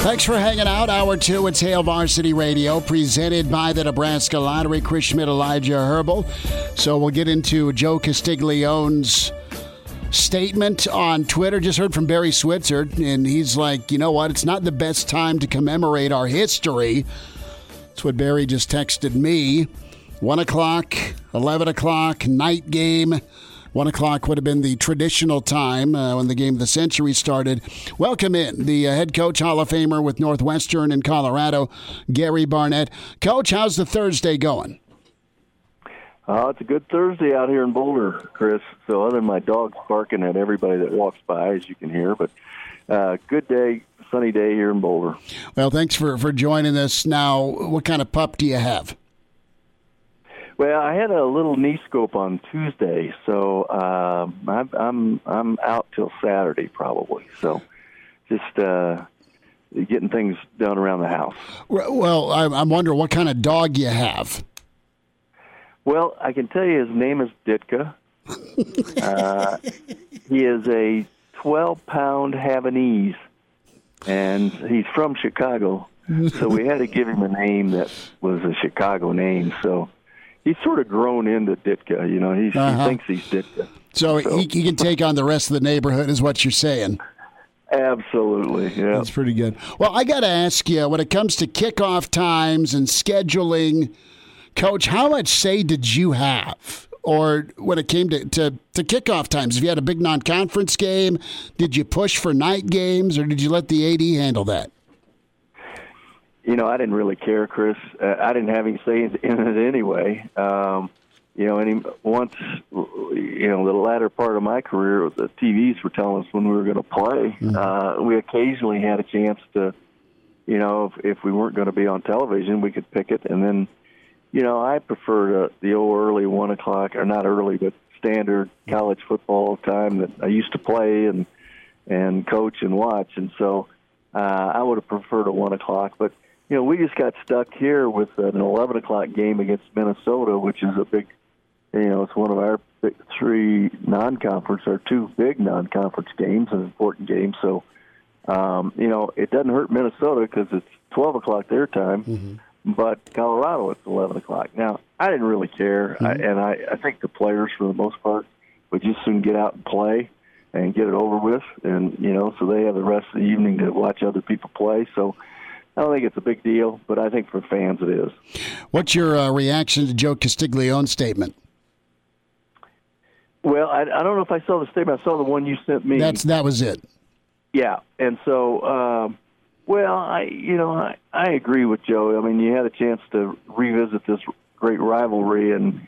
Thanks for hanging out. Hour 2, it's Hail Varsity Radio, presented by the Nebraska Lottery. Chris Schmidt, Elijah Herbal. So we'll get into Joe Castiglione's statement on Twitter. Just heard from Barry Switzer, and he's like, you know what? It's not the best time to commemorate our history. That's what Barry just texted me. 1 o'clock, 11 o'clock, night game. 1 o'clock would have been the traditional time when the game of the century started. Welcome in the head coach, Hall of Famer with Northwestern in Colorado, Gary Barnett. Coach, how's the Thursday going? It's a good Thursday out here in Boulder, Chris. So other than my dogs barking at everybody that walks by, as you can hear, but good day, sunny day here in Boulder. Well, thanks for joining us. Now, what kind of pup do you have? Well, I had a little knee scope on Tuesday, so I'm out till Saturday probably. So, just getting things done around the house. Well, I'm wondering what kind of dog you have. Well, I can tell you his name is Ditka. He is a 12-pound Havanese, and he's from Chicago. So we had to give him a name that was a Chicago name. So. He's sort of grown into Ditka, He thinks he's Ditka. So he can take on the rest of the neighborhood, is what you're saying. Absolutely, yeah. That's pretty good. Well, I got to ask you, when it comes to kickoff times and scheduling, Coach, how much say did you have? Or when it came to kickoff times, if you had a big non-conference game, did you push for night games, or did you let the AD handle that? You know, I didn't really care, Chris. I didn't have any say in it anyway. The latter part of my career, the TVs were telling us when we were going to play. Mm-hmm. We occasionally had a chance to, you know, if we weren't going to be on television, we could pick it. And then, you know, I preferred the old early 1 o'clock, or not early, but standard college football time that I used to play and coach and watch. And so I would have preferred a 1 o'clock. But, you know, we just got stuck here with an 11 o'clock game against Minnesota, which is a big, you know, it's one of our two big non-conference games, an important game. So, you know, it doesn't hurt Minnesota because it's 12 o'clock their time. Mm-hmm. But Colorado, it's 11 o'clock. Now, I didn't really care, mm-hmm. I think the players, for the most part, would just soon get out and play and get it over with, and, you know, so they have the rest of the evening to watch other people play. So I don't think it's a big deal, but I think for fans it is. What's your reaction to Joe Castiglione's statement? Well, I don't know if I saw the statement. I saw the one you sent me. That was it. Yeah, and so... Well, I agree with Joe. I mean, you had a chance to revisit this great rivalry and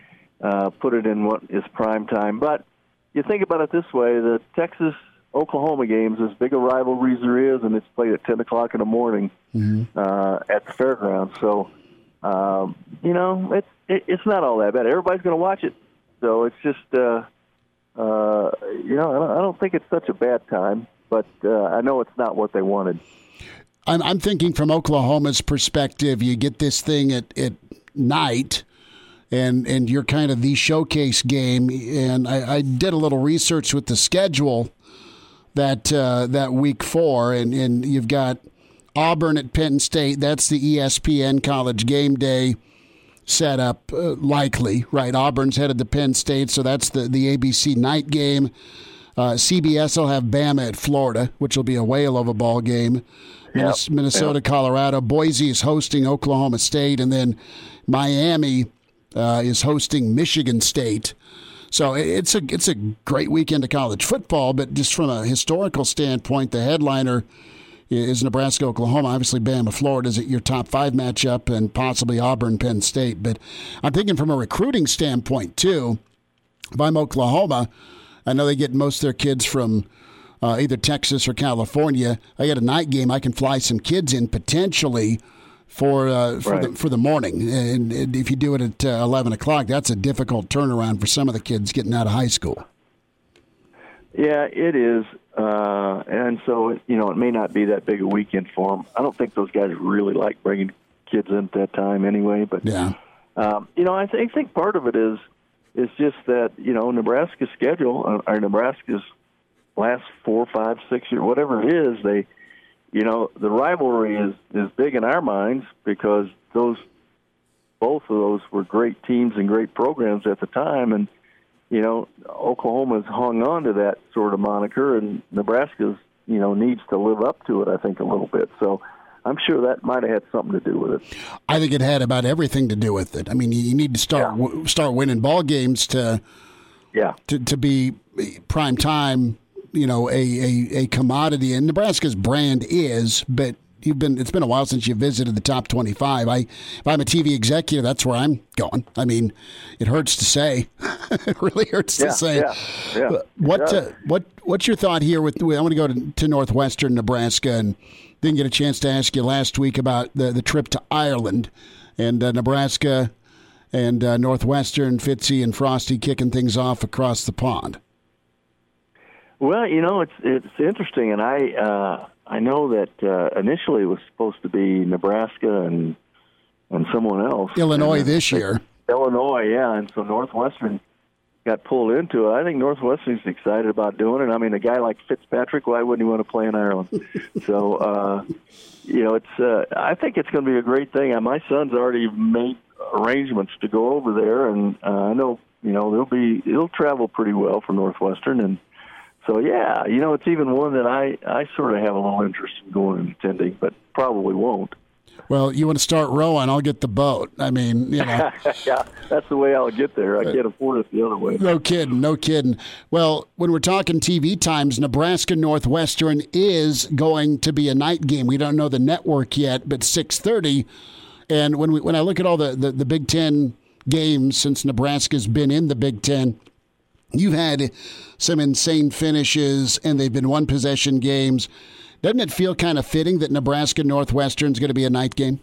put it in what is prime time. But you think about it this way: the Texas-Oklahoma games, as big a rivalry as there is, and it's played at 10 o'clock in the morning mm-hmm. At the fairgrounds. So, you know, it's not all that bad. Everybody's going to watch it, so it's just you know, I don't think it's such a bad time. But I know it's not what they wanted. I'm thinking from Oklahoma's perspective, you get this thing at night, and you're kind of the showcase game. And I did a little research with the schedule that week 4, and you've got Auburn at Penn State. That's the ESPN College Game Day setup, likely, right? Auburn's headed to Penn State, so that's the ABC night game. CBS will have Bama at Florida, which will be a whale of a ball game. Yep. Minnesota, yep. Colorado. Boise is hosting Oklahoma State, and then Miami is hosting Michigan State. So it's a great weekend of college football, but just from a historical standpoint, the headliner is Nebraska, Oklahoma. Obviously, Bama, Florida is at your top 5 matchup, and possibly Auburn, Penn State. But I'm thinking from a recruiting standpoint, too. If I'm Oklahoma, I know they get most of their kids from either Texas or California. I got a night game. I can fly some kids in potentially for the morning. And if you do it at 11 o'clock, that's a difficult turnaround for some of the kids getting out of high school. Yeah, it is. And so, you know, it may not be that big a weekend for them. I don't think those guys really like bringing kids in at that time anyway. But, yeah. You know, I think part of it is, it's just that, you know, Nebraska's schedule, or Nebraska's last 4, 5, 6 years, whatever it is, they, you know, the rivalry is big in our minds because both of those were great teams and great programs at the time. And, you know, Oklahoma's hung on to that sort of moniker, and Nebraska's, you know, needs to live up to it, I think, a little bit. So I'm sure that might have had something to do with it. I think it had about everything to do with it. I mean, you need to start winning ball games to be prime time, you know, a commodity. And Nebraska's brand is, but it's been a while since you visited the top 25. If I'm a TV executive, that's where I'm going. I mean, it hurts to say. It really hurts to say. Yeah. What's your thought here? With I want to go to Northwestern Nebraska, and didn't get a chance to ask you last week about the trip to Ireland, and Nebraska and Northwestern, Fitzy and Frosty kicking things off across the pond. Well, you know, it's interesting, and I know that initially it was supposed to be Nebraska and someone else. Illinois this year. Illinois, yeah, and so Northwestern got pulled into it. I think Northwestern's excited about doing it. I mean, a guy like Fitzpatrick, why wouldn't he want to play in Ireland? So, you know, it's. I think it's going to be a great thing. My son's already made arrangements to go over there, and I know, you know, he'll travel pretty well for Northwestern, and so, yeah, you know, it's even one that I sort of have a little interest in going and attending, but probably won't. Well, you want to start rowing, I'll get the boat. I mean, you know. Yeah, that's the way I'll get there. I can't afford it the other way. No kidding, no kidding. Well, when we're talking TV times, Nebraska Northwestern is going to be a night game. We don't know the network yet, but 6:30. And when I look at all the Big Ten games since Nebraska's been in the Big Ten, you've had some insane finishes, and they've been one-possession games. Doesn't it feel kind of fitting that Nebraska Northwestern is going to be a night game?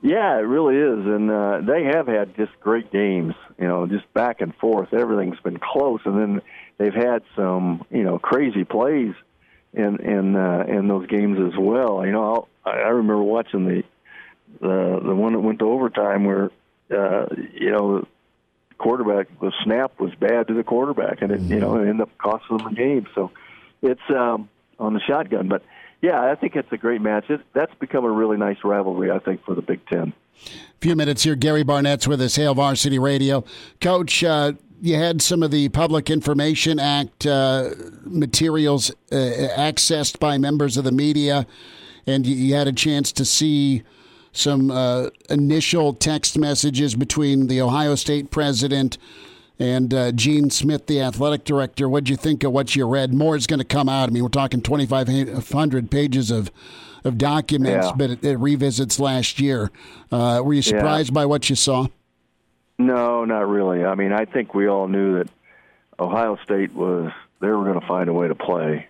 Yeah, it really is, and they have had just great games. You know, just back and forth, everything's been close, and then they've had some crazy plays in those games as well. You know, I remember watching the one that went to overtime where the quarterback, the snap was bad to the quarterback, and it ended up costing them the game. So it's on the shotgun. But, yeah, I think it's a great match. That's become a really nice rivalry, I think, for the Big Ten. A few minutes here. Gary Barnett's with us, Hail Varsity Radio. Coach, you had some of the Public Information Act materials accessed by members of the media, and you had a chance to see some initial text messages between the Ohio State president and Gene Smith, the athletic director. What did you think of what you read? More is going to come out. I mean, we're talking 2,500 pages of documents, but it revisits last year. Were you surprised by what you saw? No, not really. I mean, I think we all knew that Ohio State they were going to find a way to play.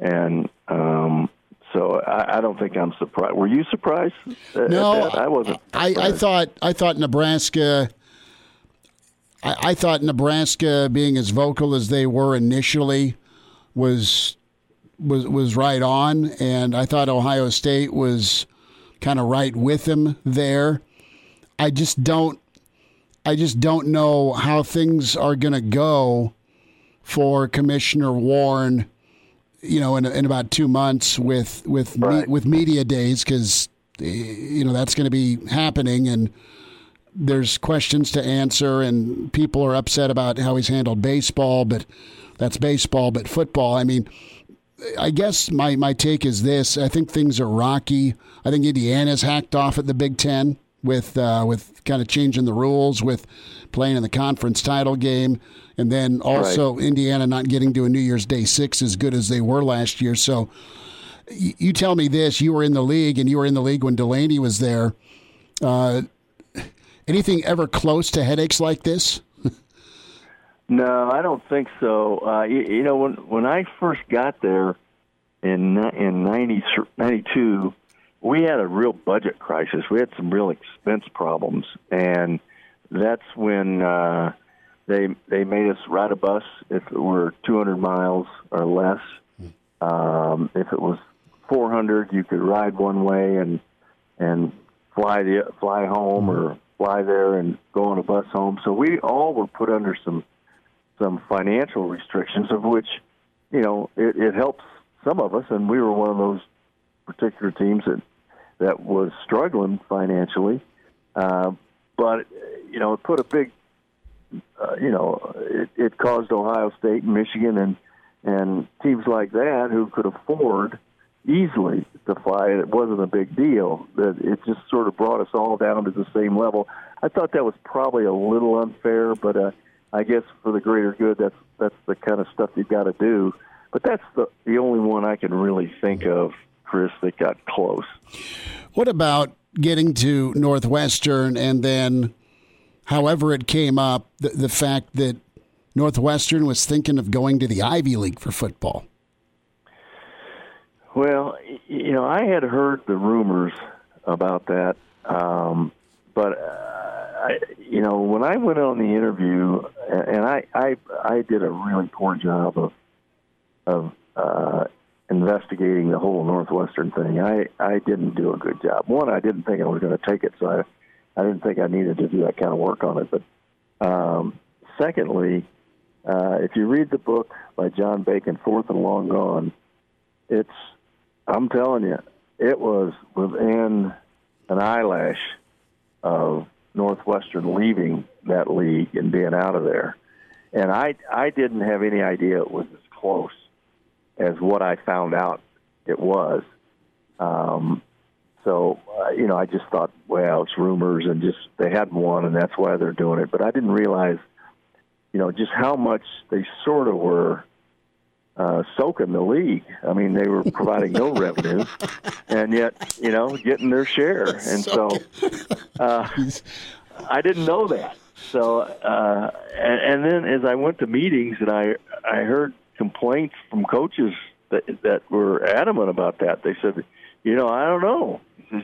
And so I don't think I'm surprised. Were you surprised? No, at that? I wasn't. I thought Nebraska. I thought Nebraska being as vocal as they were initially was right on, and I thought Ohio State was kind of right with them there. I just don't know how things are going to go for Commissioner Warren. In about 2 months with media days, because that's going to be happening, and there's questions to answer, and people are upset about how he's handled baseball, but that's baseball. But football, I mean, I guess my take is this: I think things are rocky. I think Indiana's hacked off at the Big Ten with kind of changing the rules, with playing in the conference title game, and then also Indiana not getting to a New Year's Day 6 as good as they were last year. So you tell me this, you were in the league, and you were in the league when Delaney was there. Anything ever close to headaches like this? No, I don't think so. When I first got there in 92, we had a real budget crisis. We had some real expense problems, and that's when they made us ride a bus if it were 200 miles or less. If it was 400, you could ride one way and fly home or fly there and go on a bus home. So we all were put under some financial restrictions, of which it helps some of us, and we were one of those particular teams that was struggling financially, but it put a big, it caused Ohio State and Michigan and teams like that who could afford easily to fly. It wasn't a big deal. That it just sort of brought us all down to the same level. I thought that was probably a little unfair, but I guess for the greater good, that's the kind of stuff you got to do. But that's the only one I can really think of, Chris, that got close. What about getting to Northwestern, and then however it came up, the fact that Northwestern was thinking of going to the Ivy League for football? Well, I had heard the rumors about that, but when I went on the interview, and I did a really poor job of investigating the whole Northwestern thing. I didn't do a good job. One, I didn't think I was going to take it, so I didn't think I needed to do that kind of work on it. But secondly, if you read the book by John Bacon, Fourth and Long Gone, I'm telling you, it was within an eyelash of Northwestern leaving that league and being out of there. And I didn't have any idea it was as close as what I found out it was. So, I just thought, well, it's rumors, and just they had one, and that's why they're doing it. But I didn't realize, just how much they sort of were soaking the league. I mean, they were providing no revenue, and yet, getting their share. And so I didn't know that. So, and then as I went to meetings, and I heard complaints from coaches that were adamant about that. They said, I don't know.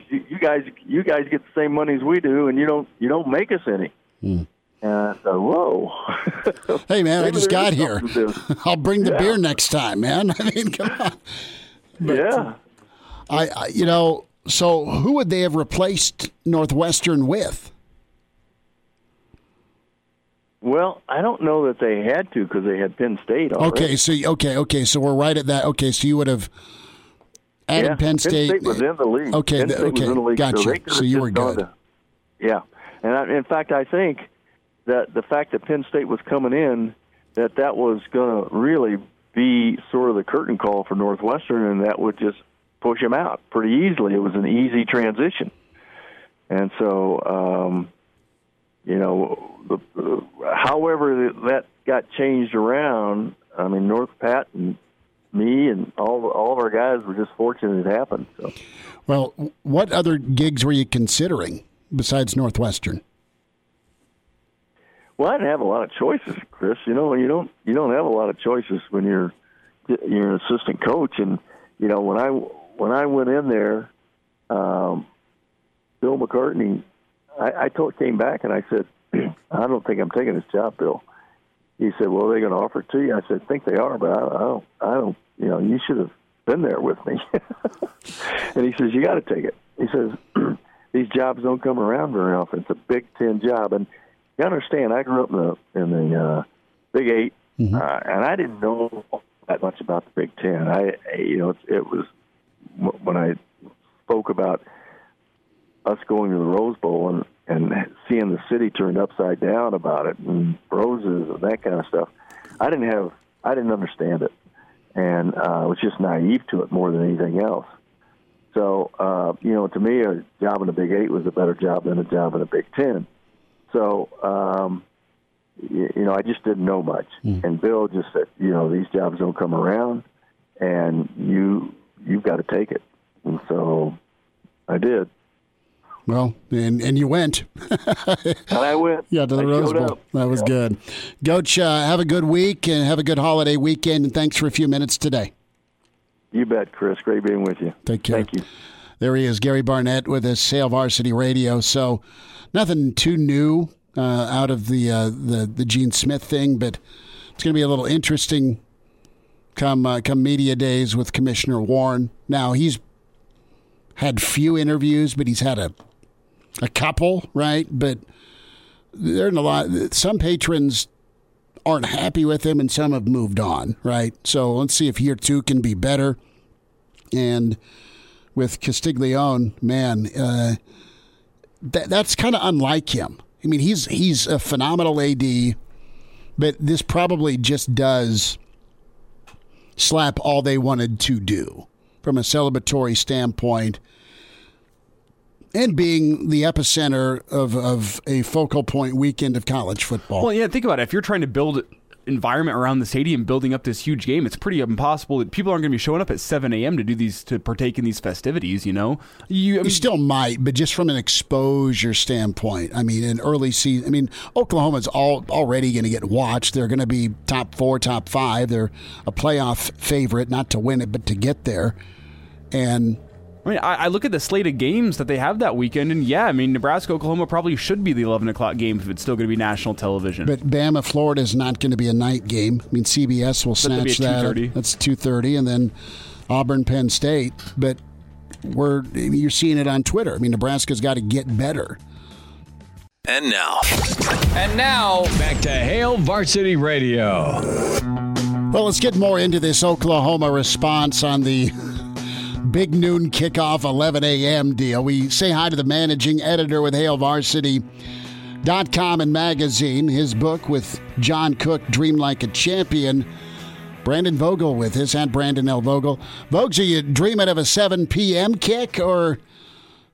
You guys get the same money as we do, and you don't make us any. Mm. And I thought, whoa. Hey, man, I just got here. I'll bring the beer next time, man. I mean, come on. But, yeah. So who would they have replaced Northwestern with? Well, I don't know that they had to, because they had Penn State already. Okay, so we're right at that. Okay, so you would have added Penn State. Penn State was in the league. Okay, gotcha. So you were good. Yeah, and in fact, I think that the fact that Penn State was coming in, that was going to really be sort of the curtain call for Northwestern, and that would just push them out pretty easily. It was an easy transition. And so, however that got changed around, I mean, North Pat and me and all of our guys were just fortunate it happened. So. Well, what other gigs were you considering besides Northwestern? Well, I didn't have a lot of choices, Chris. You don't have a lot of choices when you're an assistant coach. And when I went in there, Bill McCartney. I came back and I said, I don't think I'm taking this job, Bill. He said, well, are they going to offer it to you? I said, I think they are, but I don't. You should have been there with me. And he says, you got to take it. He says, these jobs don't come around very often. It's a Big Ten job. And you understand, I grew up in the Big Eight, mm-hmm. And I didn't know that much about the Big Ten. It was when I spoke about us going to the Rose Bowl and seeing the city turned upside down about it and roses and that kind of stuff. I didn't understand it, and I was just naive to it more than anything else. So, to me, a job in the Big Eight was a better job than a job in the Big Ten. So, I just didn't know much. Mm. And Bill just said, these jobs don't come around, and you've got to take it. And so I did. Well, and you went. And I went. Yeah, to the Rose Bowl. That was good. Coach, have a good week and have a good holiday weekend, and thanks for a few minutes today. You bet, Chris. Great being with you. Take care. Thank you. There he is, Gary Barnett with us, Sail Varsity Radio. So nothing too new out of the Gene Smith thing, but it's going to be a little interesting come media days with Commissioner Warren. Now, he's had few interviews, but he's had a couple, right? But there are a lot. Some patrons aren't happy with him, and some have moved on, right? So let's see if year two can be better. And with Castiglione, man, that's kind of unlike him. I mean, he's a phenomenal AD, but this probably just does slap all they wanted to do from a celebratory standpoint. And being the epicenter of a focal point weekend of college football. Well, yeah, think about it. If you're trying to build environment around the stadium, building up this huge game, it's pretty impossible. People aren't going to be showing up at 7 a.m. to partake in these festivities, You still might, but just from an exposure standpoint, I mean, in early season, I mean, Oklahoma's already going to get watched. They're going to be top four, top five. They're a playoff favorite, not to win it, but to get there. And I mean, I look at the slate of games that they have that weekend, and Nebraska-Oklahoma probably should be the 11 o'clock game if it's still going to be national television. But Bama-Florida is not going to be a night game. I mean, CBS will snatch that. 2:30. That's 2:30, and then Auburn-Penn State. But you're seeing it on Twitter. I mean, Nebraska's got to get better. And now, back to Hail Varsity Radio. Well, let's get more into this Oklahoma response on the Big Noon Kickoff, 11 a.m. deal. We say hi to the managing editor with HailVarsity.com and magazine. His book with John Cook, Dream Like a Champion. Brandon Vogel with us, at Brandon L. Vogel. Vogues, are you dreaming of a 7 p.m. kick, or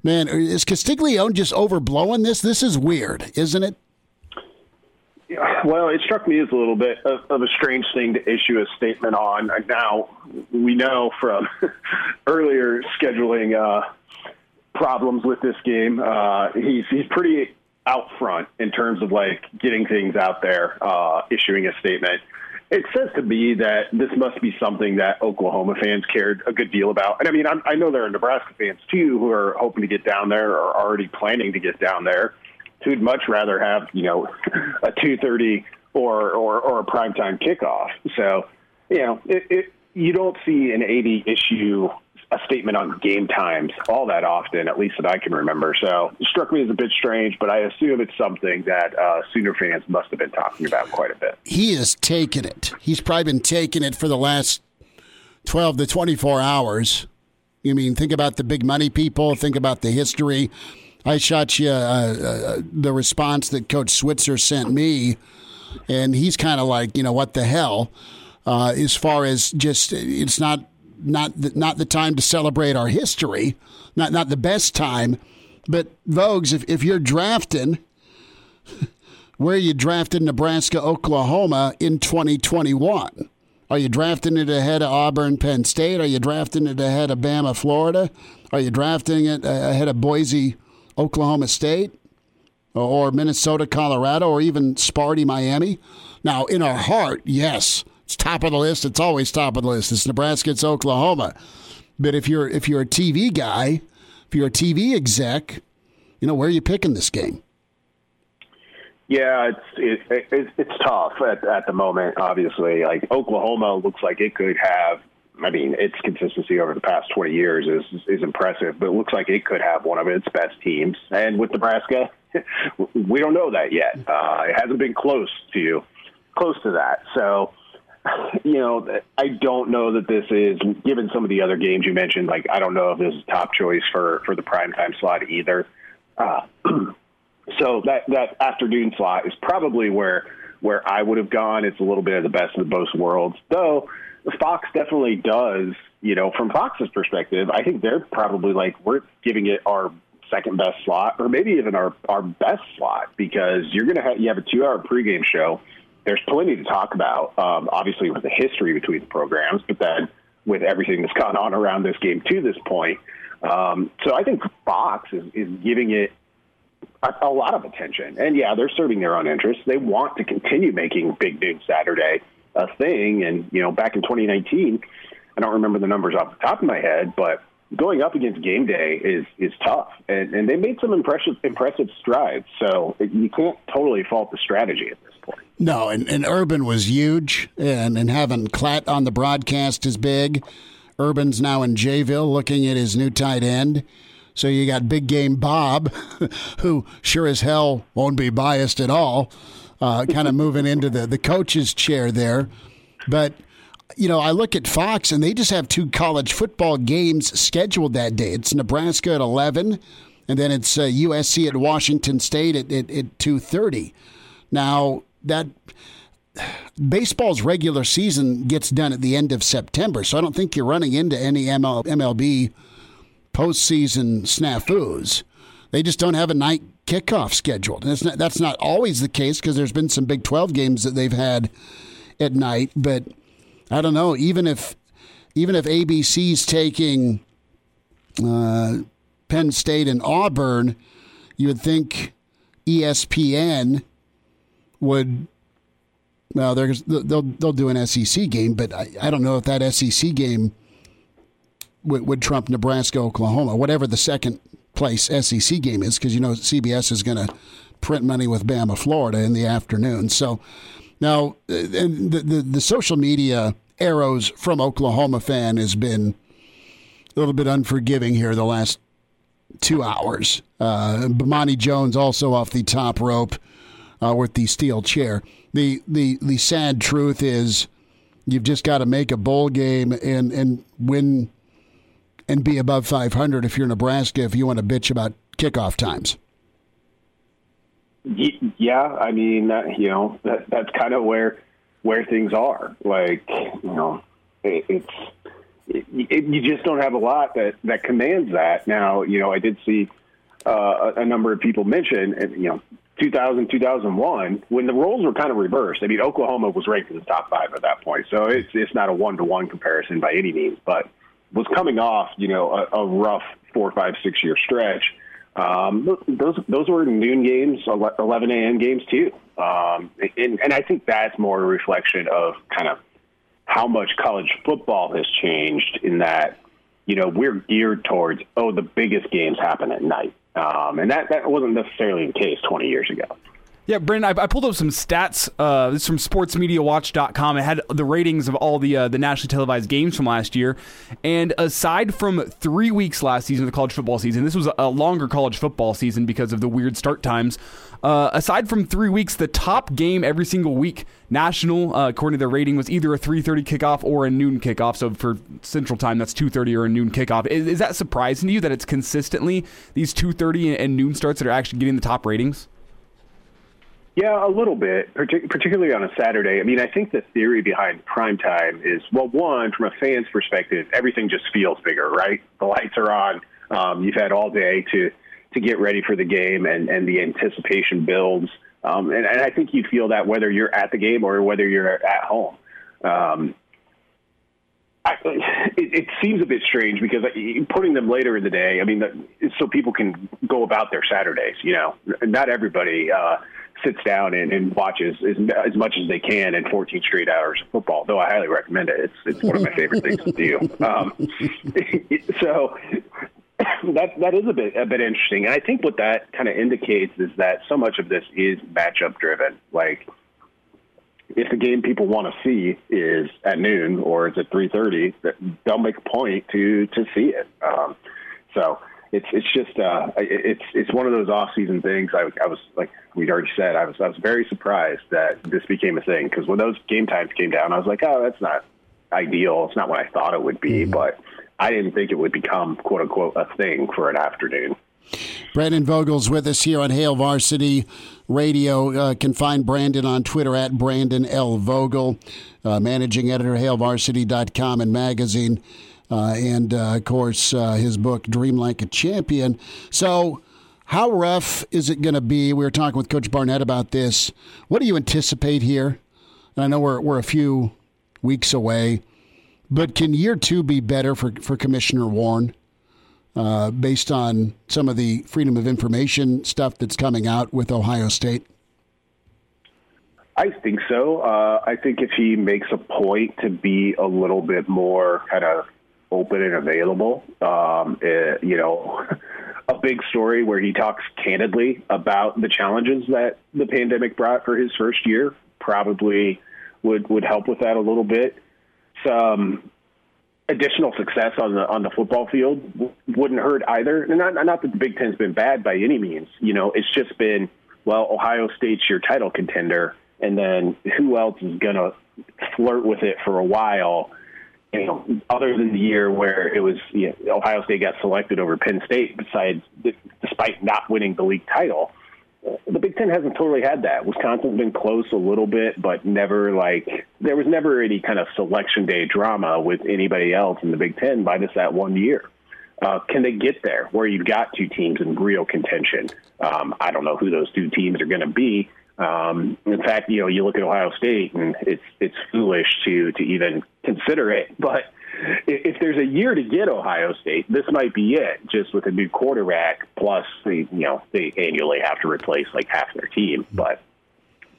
Man, is Castiglione just overblowing this? This is weird, isn't it? Well, it struck me as a little bit of a strange thing to issue a statement on. Now, we know from earlier scheduling problems with this game, he's pretty out front in terms of, like, getting things out there, issuing a statement. It says to me that this must be something that Oklahoma fans cared a good deal about. And, I mean, I know there are Nebraska fans, too, who are hoping to get down there or already planning to get down there, who'd much rather have, you know, a 2:30 or a primetime kickoff. So, you know, you don't see an 80 issue a statement on game times all that often, at least that I can remember. So it struck me as a bit strange, but I assume it's something that Sooner fans must have been talking about quite a bit. He is taking it. He's probably been taking it for the last 12 to 24 hours. You mean, think about the big money people, think about the history. I shot you the response that Coach Switzer sent me, and he's kind of like, you know, what the hell? As far as just, it's not the time to celebrate our history, not the best time. But Vogues, if you're drafting, where are you drafting Nebraska, Oklahoma in 2021? Are you drafting it ahead of Auburn, Penn State? Are you drafting it ahead of Bama, Florida? Are you drafting it ahead of Boise, Oklahoma State, or Minnesota, Colorado, or even Sparty, Miami? Now, in our heart, yes, it's top of the list. It's always top of the list. It's Nebraska, it's Oklahoma. But if you're a TV guy, if you're a TV exec, you know, where are you picking this game? Yeah, it's tough at the moment, obviously. Like, Oklahoma looks like it could have, I mean, its consistency over the past 20 years is impressive, but it looks like it could have one of its best teams. And with Nebraska, we don't know that yet. It hasn't been close to that. So, you know, I don't know that this is, given some of the other games you mentioned, like, I don't know if this is top choice for the primetime slot either. So that afternoon slot is probably where I would have gone. It's a little bit of the best of both worlds, though. Fox definitely does, you know, from Fox's perspective, I think they're probably like, we're giving it our second best slot or maybe even our best slot, because you have a 2-hour pregame show. There's plenty to talk about, obviously, with the history between the programs, but then with everything that's gone on around this game to this point. So I think Fox is giving it a lot of attention. And, yeah, they're serving their own interests. They want to continue making Big Noon Saturday a thing. And, you know, back in 2019, I don't remember the numbers off the top of my head, but going up against game day is tough. And they made some impressive strides. So you can't totally fault the strategy at this point. No, and Urban was huge. And having Klatt on the broadcast is big. Urban's now in Jayville looking at his new tight end. So you got big game Bob, who sure as hell won't be biased at all. Kind of moving into the coach's chair there. But, you know, I look at Fox, and they just have two college football games scheduled that day. It's Nebraska at 11, and then it's USC at Washington State at 2:30. Now, that baseball's regular season gets done at the end of September, so I don't think you're running into any MLB postseason snafus. They just don't have a night kickoff scheduled. And that's not always the case, because there's been some Big 12 games that they've had at night. But I don't know, even if ABC's taking Penn State and Auburn, you would think ESPN would, well, they'll do an SEC game, but I don't know if that SEC game would trump Nebraska, Oklahoma, whatever the second place SEC game is, because, you know, CBS is going to print money with Bama, Florida in the afternoon. So now the social media arrows from Oklahoma fan has been a little bit unforgiving here the last 2 hours. Bomani Jones also off the top rope with the steel chair. The sad truth is you've just got to make a bowl game and win and be above 500 if you're Nebraska, if you want to bitch about kickoff times. Yeah, I mean, you know, that's kind of where things are. Like, you know, it's you just don't have a lot that commands that. Now, you know, I did see a number of people mention, and, you know, 2000, 2001, when the roles were kind of reversed. I mean, Oklahoma was ranked in the top five at that point, so it's not a one-to-one comparison by any means, but was coming off, you know, a rough 4-5-6 year stretch. Those were noon games, 11 a.m. games too. And I think that's more a reflection of kind of how much college football has changed in that, you know, we're geared towards, oh, the biggest games happen at night. And that wasn't necessarily the case 20 years ago. Yeah, Brandon, I pulled up some stats. This is from sportsmediawatch.com. It had the ratings of all the nationally televised games from last year. And aside from 3 weeks last season of the college football season, this was a longer college football season because of the weird start times. Aside from 3 weeks, the top game every single week national, according to their rating, was either a 3:30 kickoff or a noon kickoff. So for Central Time, that's 2:30 or a noon kickoff. Is that surprising to you that it's consistently these 2:30 and noon starts that are actually getting the top ratings? Yeah, a little bit, particularly on a Saturday. I mean, I think the theory behind primetime is, well, one, from a fan's perspective, everything just feels bigger, right? The lights are on. You've had all day to get ready for the game, and the anticipation builds. And I think you feel that whether you're at the game or whether you're at home. It seems a bit strange because putting them later in the day, I mean, so people can go about their Saturdays, you know. Not everybody sits down and watches as much as they can in 14 straight hours of football, though I highly recommend it. It's one of my favorite things to do. So that is a bit interesting. And I think what that kind of indicates is that so much of this is matchup driven. Like, if the game people want to see is at noon or it's at 3:30, they'll make a point to see it. So it's just it's one of those off-season things. I was, like we'd already said, I was very surprised that this became a thing, because when those game times came down, I was like, oh, that's not ideal. It's not what I thought it would be, but I didn't think it would become quote unquote a thing for an afternoon. Brandon Vogel's with us here on Hail Varsity Radio. Can find Brandon on Twitter at Brandon L. Vogel, managing editor, HailVarsity.com and magazine. And of course, his book, Dream Like a Champion. So how rough is it going to be? We were talking with Coach Barnett about this. What do you anticipate here? And I know we're a few weeks away, but can year two be better for Commissioner Warren? Based on some of the Freedom of Information stuff that's coming out with Ohio State? I think so. I think if he makes a point to be a little bit more kind of open and available, you know, a big story where he talks candidly about the challenges that the pandemic brought for his first year probably would help with that a little bit. Some additional success on the football field wouldn't hurt either. And not that the Big Ten's been bad by any means. You know, it's just been, well, Ohio State's your title contender, and then who else is going to flirt with it for a while, you know, other than the year where it was, you know, Ohio State got selected over Penn State despite not winning the league title. The Big Ten hasn't totally had that. Wisconsin's been close a little bit, but there was never any kind of selection day drama with anybody else in the Big Ten minus that one year. Can they get there where you've got two teams in real contention? I don't know who those two teams are going to be. In fact, you know, you look at Ohio State and it's foolish to even consider it. But if there's a year to get Ohio State, this might be it, just with a new quarterback. Plus, they annually have to replace like half their team. But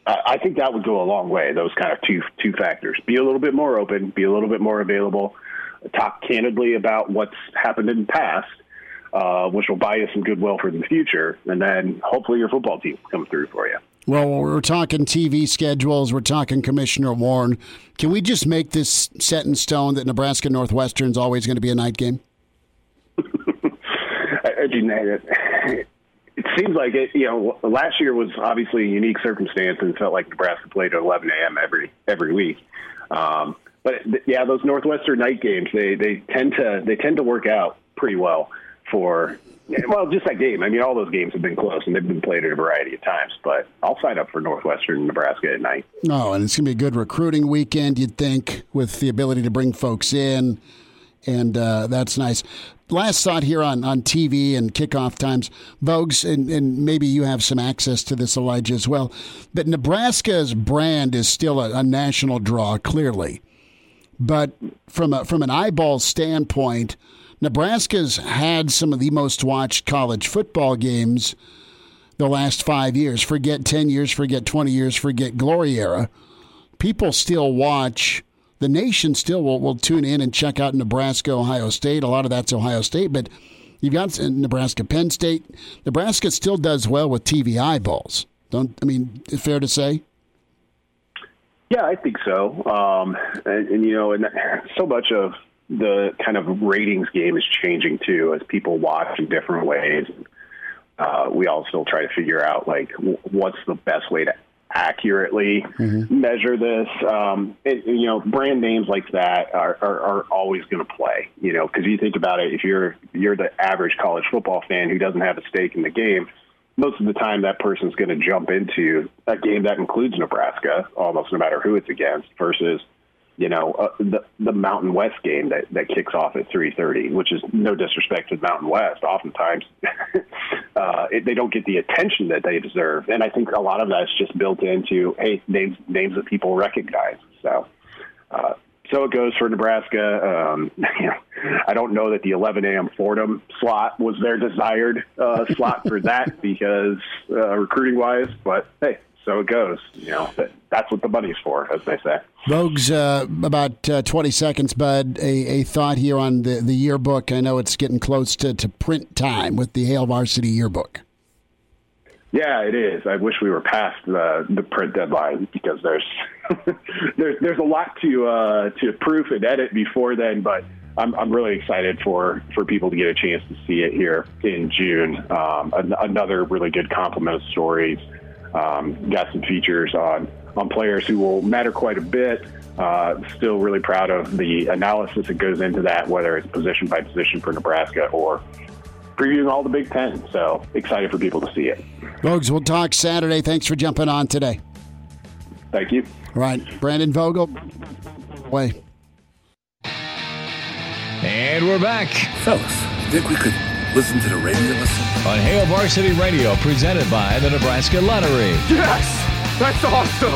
I think that would go a long way, those kind of two factors. Be a little bit more open, be a little bit more available, talk candidly about what's happened in the past, which will buy you some goodwill for the future. And then hopefully your football team will come through for you. Well, we're talking TV schedules. We're talking Commissioner Warren. Can we just make this set in stone that Nebraska Northwestern's always going to be a night game? I mean, it seems like it. You know, last year was obviously a unique circumstance, and it felt like Nebraska played at 11 a.m. every week. But yeah, those Northwestern night games they tend to work out pretty well for. Well, just that game. I mean, all those games have been close, and they've been played at a variety of times. But I'll sign up for Northwestern and Nebraska at night. Oh, and it's going to be a good recruiting weekend, you'd think, with the ability to bring folks in. and that's nice. Last thought here on TV and kickoff times, Vogues, and maybe you have some access to this, Elijah, as well, but Nebraska's brand is still a national draw, clearly. But from an eyeball standpoint, Nebraska's had some of the most watched college football games the last 5 years. Forget 10 years, forget 20 years, forget glory era. People still watch. The nation still will tune in and check out Nebraska, Ohio State. A lot of that's Ohio State, but you've got Nebraska, Penn State. Nebraska still does well with TV eyeballs. Fair to say? Yeah, I think so. And so much of the kind of ratings game is changing too, as people watch in different ways. We all still try to figure out what's the best way to accurately measure this. Brand names like that are always going to play. Because you think about it, if you're the average college football fan who doesn't have a stake in the game, most of the time that person's going to jump into a game that includes Nebraska, almost no matter who it's against, versus the Mountain West game that kicks off at 3:30, which is no disrespect to Mountain West. Oftentimes, they don't get the attention that they deserve, and I think a lot of that's just built into names that people recognize. So it goes for Nebraska. I don't know that the 11 a.m. Fordham slot was their desired slot for that because recruiting wise, but hey. So it goes. That's what the money's for, as they say. Vogues, about 20 seconds, bud. A thought here on the yearbook. I know it's getting close to print time with the Hail Varsity yearbook. Yeah, it is. I wish we were past the print deadline because there's a lot to proof and edit before then. But I'm really excited for people to get a chance to see it here in June. Another really good complement of stories. Got some features on players who will matter quite a bit. Still really proud of the analysis that goes into that, whether it's position by position for Nebraska or previewing all the Big Ten. So excited for people to see it. Vogues, we'll talk Saturday. Thanks for jumping on today. Thank you. All right, Brandon Vogel. Away. And we're back. Fellas, I think we could... Listen to the radio on Hail Varsity Radio, presented by the Nebraska Lottery. Yes! That's awesome!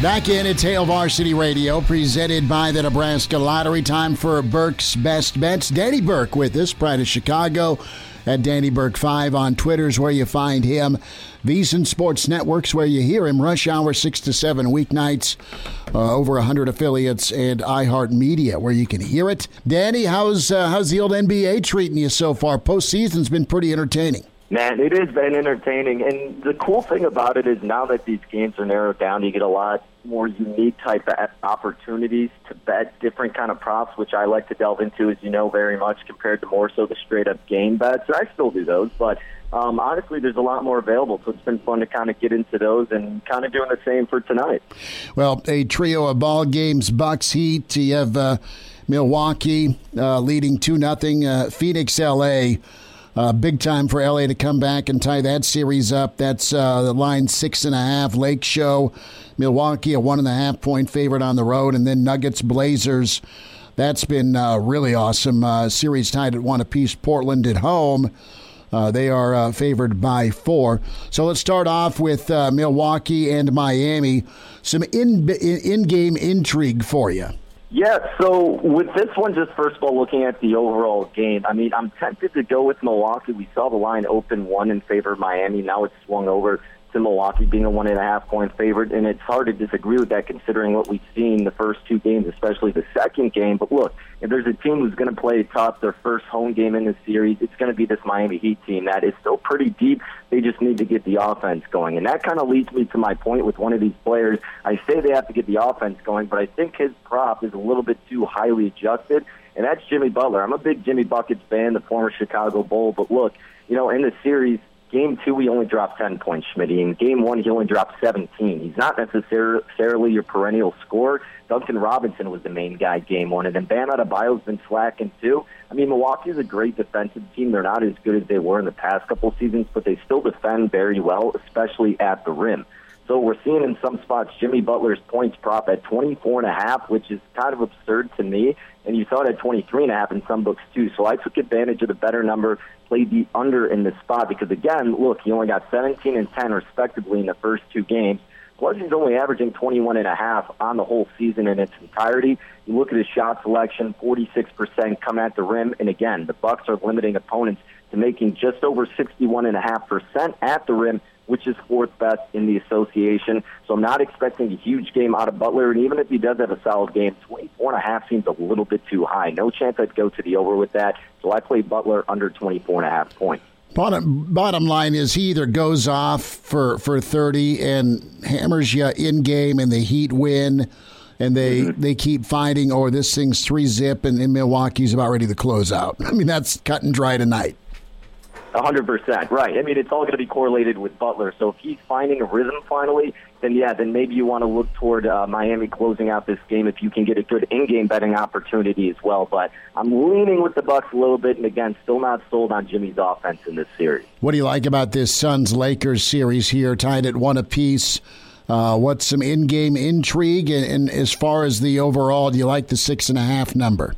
Back in, it's Hail Varsity Radio, presented by the Nebraska Lottery. Time for Burke's Best Bets. Danny Burke with us, Pride of Chicago, at Danny Burke 5 on Twitter is where you find him. VSiN Sports Network's where you hear him. Rush Hour 6 to 7 weeknights, over 100 affiliates, and iHeartMedia where you can hear it. Danny, how's the old NBA treating you so far? Postseason's been pretty entertaining. Man, it has been entertaining. And the cool thing about it is now that these games are narrowed down, you get a lot more unique type of opportunities to bet different kind of props, which I like to delve into, as you know, very much compared to more so the straight-up game bets. I still do those, but... honestly, there's a lot more available, so it's been fun to kind of get into those and kind of doing the same for tonight. Well, a trio of ball games, Bucks, Heat. You have Milwaukee leading 2-0. Phoenix, L.A., big time for L.A. to come back and tie that series up. That's the line 6.5. Lake Show, Milwaukee, a 1.5-point favorite on the road, and then Nuggets, Blazers. That's been really awesome. Series tied at 1 apiece. Portland at home. They are favored by 4. So let's start off with Milwaukee and Miami. Some in-game intrigue for you. Yeah, so with this one, just first of all, looking at the overall game, I'm tempted to go with Milwaukee. We saw the line open 1 in favor of Miami. Now it's swung over to Milwaukee being a 1.5-point favorite, and it's hard to disagree with that considering what we've seen the first 2 games, especially the second game. But look, if there's a team who's going to play tough their first home game in this series, it's going to be this Miami Heat team that is still pretty deep. They just need to get the offense going. And that kind of leads me to my point with one of these players. I say they have to get the offense going, but I think his prop is a little bit too highly adjusted, and that's Jimmy Butler. I'm a big Jimmy Buckets fan, the former Chicago Bull, but look, in the series, Game 2, he only dropped 10 points, Schmitty. In Game 1, he only dropped 17. He's not necessarily your perennial scorer. Duncan Robinson was the main guy Game 1, and then Bam Adebayo's been slacking too. Milwaukee's a great defensive team. They're not as good as they were in the past couple seasons, but they still defend very well, especially at the rim. So we're seeing in some spots Jimmy Butler's points prop at 24.5, which is kind of absurd to me. And you saw it at 23.5 in some books too. So I took advantage of the better number, played the under in this spot because, again, look, he only got 17 and 10 respectively in the first two games. Plus, he's only averaging 21.5 on the whole season in its entirety. You look at his shot selection, 46% come at the rim. And again, the Bucks are limiting opponents to making just over 61.5% at the rim, which is fourth best in the association. So I'm not expecting a huge game out of Butler. And even if he does have a solid game, 24.5 seems a little bit too high. No chance I'd go to the over with that. So I play Butler under 24.5 points. Bottom line is he either goes off for 30 and hammers you in-game and the Heat win and they keep fighting, or this thing's 3-0 and Milwaukee's about ready to close out. I mean, that's cut and dry tonight. 100%, right. I mean, it's all going to be correlated with Butler. So if he's finding a rhythm finally, then maybe you want to look toward Miami closing out this game if you can get a good in-game betting opportunity as well. But I'm leaning with the Bucks a little bit, and again, still not sold on Jimmy's offense in this series. What do you like about this Suns-Lakers series here, tied at 1 apiece? What's some in-game intrigue? And as far as the overall, do you like the 6.5 number?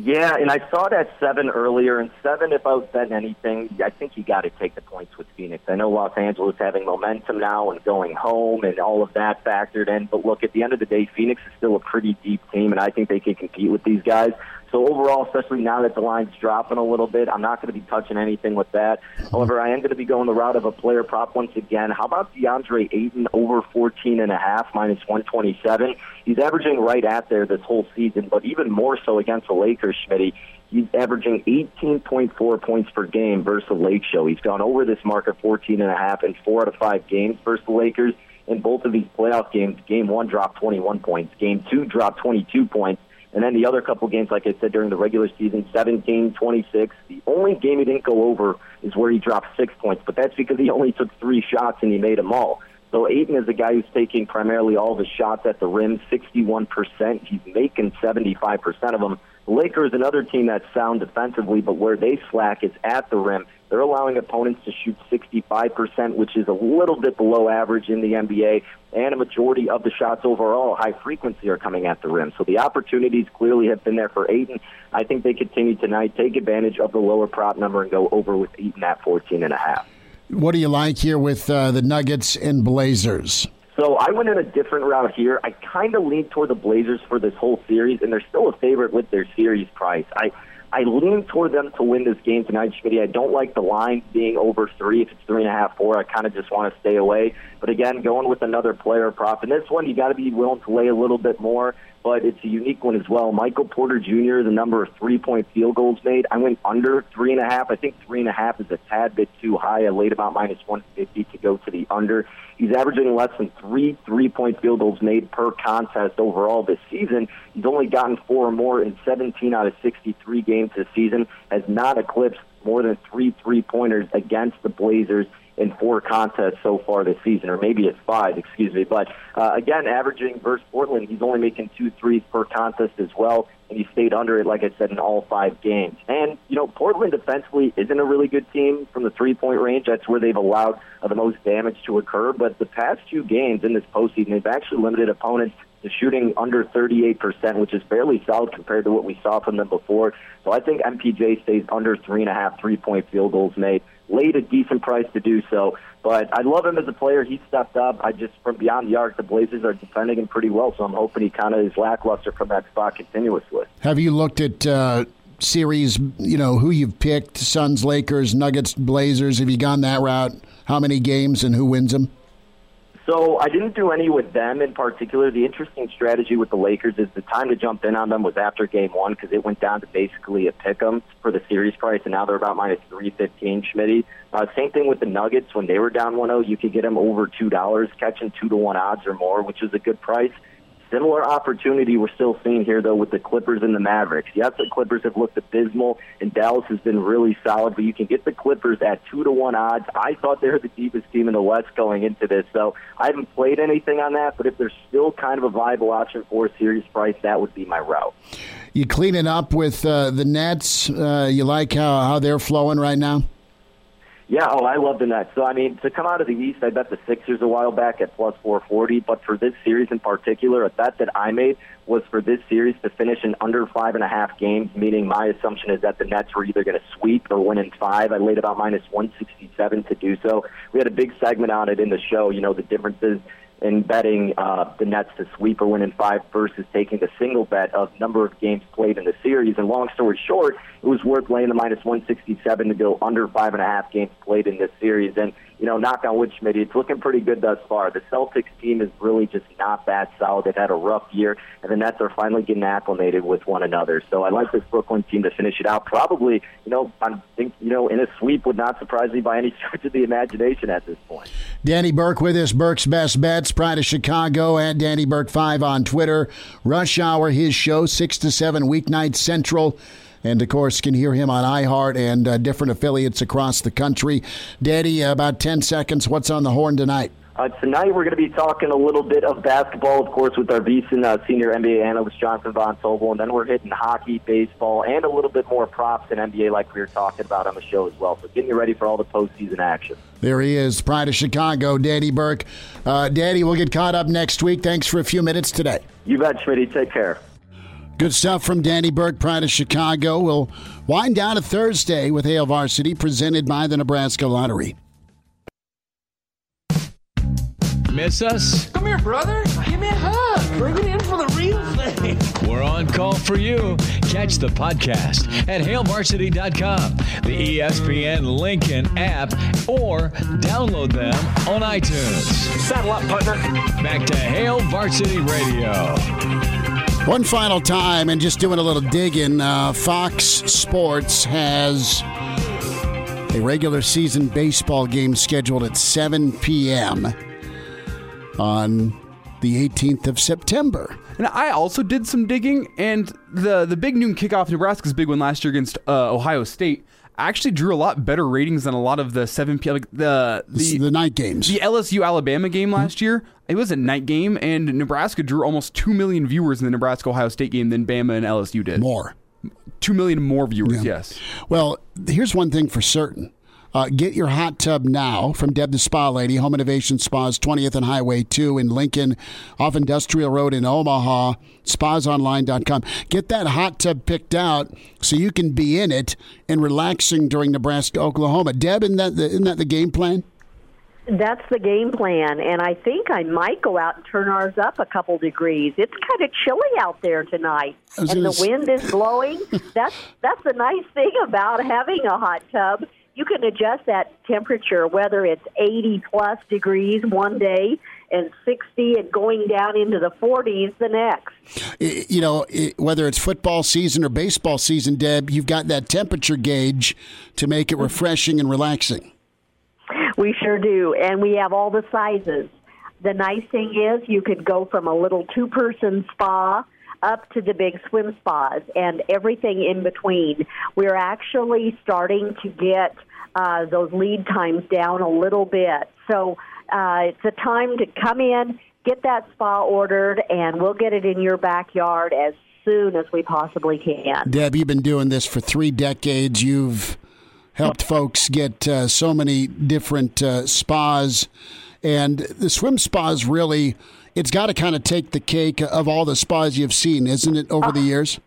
Yeah, and I saw that 7 earlier, and 7, if I was betting anything, I think you got to take the points with Phoenix. I know Los Angeles having momentum now and going home and all of that factored in, but look, at the end of the day, Phoenix is still a pretty deep team, and I think they can compete with these guys. So overall, especially now that the line's dropping a little bit, I'm not going to be touching anything with that. However, I am going to be going the route of a player prop once again. How about DeAndre Ayton over 14.5, minus 127? He's averaging right at there this whole season, but even more so against the Lakers, Schmitty. He's averaging 18.4 points per game versus the Lake Show. He's gone over this mark of 14.5 in 4 out of 5 games versus the Lakers. In both of these playoff games, Game 1 dropped 21 points. Game 2 dropped 22 points. And then the other couple games, like I said, during the regular season, 17, 26. The only game he didn't go over is where he dropped 6 points, but that's because he only took 3 shots and he made them all. So Ayton is a guy who's taking primarily all of his shots at the rim, 61%. He's making 75% of them. The Lakers, another team that's sound defensively, but where they slack is at the rim. They're allowing opponents to shoot 65%, which is a little bit below average in the NBA, and a majority of the shots overall, high frequency, are coming at the rim. So the opportunities clearly have been there for Ayton. I think they continue tonight, take advantage of the lower prop number, and go over with Ayton at 14.5. What do you like here with the Nuggets and Blazers? So I went in a different route here. I kind of lean toward the Blazers for this whole series, and they're still a favorite with their series price. I lean toward them to win this game tonight, Schmitty. I don't like the line being over 3. If it's 3.5, 4, I kind of just want to stay away. But again, going with another player prop. And this one, you got to be willing to lay a little bit more, but it's a unique one as well. Michael Porter Jr., the number of 3-point field goals made. I went under 3.5. I think 3.5 is a tad bit too high. I laid about minus 150 to go to the under. He's averaging less than 3 3-point field goals made per contest overall this season. He's only gotten 4 or more in 17 out of 63 games this season, has not eclipsed more than 3 3-pointers against the Blazers in 4 contests so far this season, or maybe it's 5, excuse me. But again, averaging versus Portland, he's only making 2 threes per contest as well, and he stayed under it, like I said, in all 5 games. And, you know, Portland defensively isn't a really good team from the 3-point range. That's where they've allowed the most damage to occur. But the past 2 games in this postseason, they've actually limited opponents to shooting under 38%, which is fairly solid compared to what we saw from them before. So I think MPJ stays under 3.5 3-point field goals made. Laid a decent price to do so, but I love him as a player. He stepped up. I just, from beyond the arc, the Blazers are defending him pretty well, so I'm hoping he kind of is lackluster from that spot continuously. Have you looked at series, you know, who you've picked, Suns, Lakers, Nuggets, Blazers? Have you gone that route? How many games and who wins them? So I didn't do any with them in particular. The interesting strategy with the Lakers is the time to jump in on them was after Game 1 because it went down to basically a pick-em for the series price, and now they're about minus 315, Schmitty. Same thing with the Nuggets. When they were down 1-0, you could get them over $2, catching 2-to-1 odds or more, which is a good price. Similar opportunity we're still seeing here, though, with the Clippers and the Mavericks. Yes, the Clippers have looked abysmal, and Dallas has been really solid, but you can get the Clippers at 2-to-1 odds. I thought they were the deepest team in the West going into this, so I haven't played anything on that, but if there's still kind of a viable option for a series price, that would be my route. You clean it up with the Nets. You like how they're flowing right now? Yeah, I love the Nets. So, I mean, to come out of the East, I bet the Sixers a while back at plus 440. But for this series in particular, a bet that I made was for this series to finish in under 5.5 games, meaning my assumption is that the Nets were either going to sweep or win in five. I laid about minus 167 to do so. We had a big segment on it in the show, you know, the differences in betting the Nets to sweep or win in five versus taking the single bet of number of games played in the series. And long story short, it was worth laying the minus 167 to go under 5.5 games played in this series. And, you know, knock on wood, Schmidt, it's looking pretty good thus far. The Celtics team is really just not that solid. They've had a rough year, and the Nets are finally getting acclimated with one another. So I like this Brooklyn team to finish it out. Probably, you know, I think, you know, in a sweep would not surprise me by any stretch of the imagination at this point. Danny Burke with us, Burke's Best Bets, Pride of Chicago, at Danny Burke 5 on Twitter. Rush Hour, his show, 6 to 7, weeknight Central. And, of course, can hear him on iHeart and different affiliates across the country. Daddy, about 10 seconds, what's on the horn tonight? Tonight we're going to be talking a little bit of basketball, of course, with our VEASAN senior NBA analyst, Jonathan Von Tobel, and then we're hitting hockey, baseball, and a little bit more props in NBA like we were talking about on the show as well. So getting you ready for all the postseason action. There he is, Pride of Chicago, Daddy Burke. Daddy, we'll get caught up next week. Thanks for a few minutes today. You bet, Schmitty. Take care. Good stuff from Danny Burke, Pride of Chicago. We'll wind down a Thursday with Hail Varsity, presented by the Nebraska Lottery. Miss us? Come here, brother. Give me a hug. Bring it in for the real thing. We're on call for you. Catch the podcast at hailvarsity.com, the ESPN Lincoln app, or download them on iTunes. Saddle up, partner. Back to Hail Varsity Radio. One final time, and just doing a little digging, Fox Sports has a regular season baseball game scheduled at 7 p.m. on the 18th of September. And I also did some digging, and the big noon kickoff, Nebraska's big one last year against Ohio State, actually drew a lot better ratings than a lot of the 7 p.m. The night games. The LSU-Alabama game last year, it was a night game, and Nebraska drew almost 2 million viewers in the Nebraska-Ohio State game than Bama and LSU did. More. 2 million more viewers, yeah. Yes. Well, here's one thing for certain. Get your hot tub now from Deb the Spa Lady, Home Innovation Spas, 20th and Highway 2 in Lincoln, off Industrial Road in Omaha, spasonline.com. Get that hot tub picked out so you can be in it and relaxing during Nebraska-Oklahoma. Deb, isn't that the game plan? That's the game plan, and I think I might go out and turn ours up a couple degrees. It's kind of chilly out there tonight, and the wind is blowing. That's the nice thing about having a hot tub. You can adjust that temperature, whether it's 80-plus degrees one day and 60 and going down into the 40s the next. You know, whether it's football season or baseball season, Deb, you've got that temperature gauge to make it refreshing and relaxing. We sure do, and we have all the sizes. The nice thing is you could go from a little two-person spa up to the big swim spas and everything in between. We're actually starting to get those lead times down a little bit. So it's a time to come in, get that spa ordered, and we'll get it in your backyard as soon as we possibly can. Deb, you've been doing this for 3 decades. You've helped folks get so many different spas. And the swim spas really, it's got to kind of take the cake of all the spas you've seen, isn't it, over the years?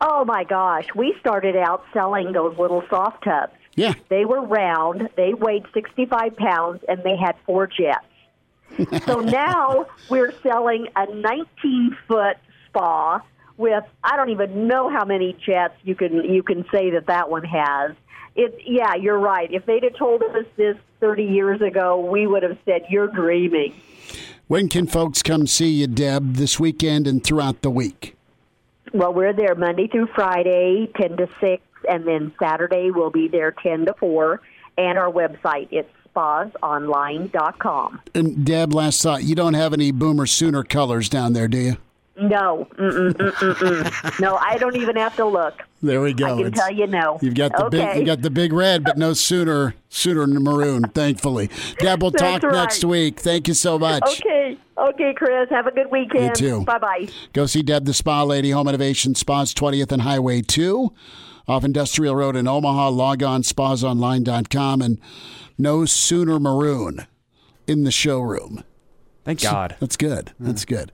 Oh, my gosh. We started out selling those little soft tubs. Yeah. They were round, they weighed 65 pounds, and they had 4 jets. So now we're selling a 19-foot spa with, I don't even know how many jets you can say that one has. Yeah, you're right. If they'd have told us this 30 years ago, we would have said, you're dreaming. When can folks come see you, Deb, this weekend and throughout the week? Well, we're there Monday through Friday, 10 to 6, and then Saturday we'll be there 10 to 4, and our website, it's spasonline.com. And, Deb, last thought, you don't have any Boomer Sooner colors down there, do you? No. No, I don't even have to look. There we go. I can tell you no. You've got the big red, but no sooner maroon, thankfully. Deb, we'll talk next week. Thank you so much. Okay, Chris. Have a good weekend. You too. Bye-bye. Go see Deb the Spa Lady, Home Innovation Spas, 20th and Highway 2. off Industrial Road in Omaha. Log on, spasonline.com, and no sooner maroon in the showroom. Thank God. That's good. That's good.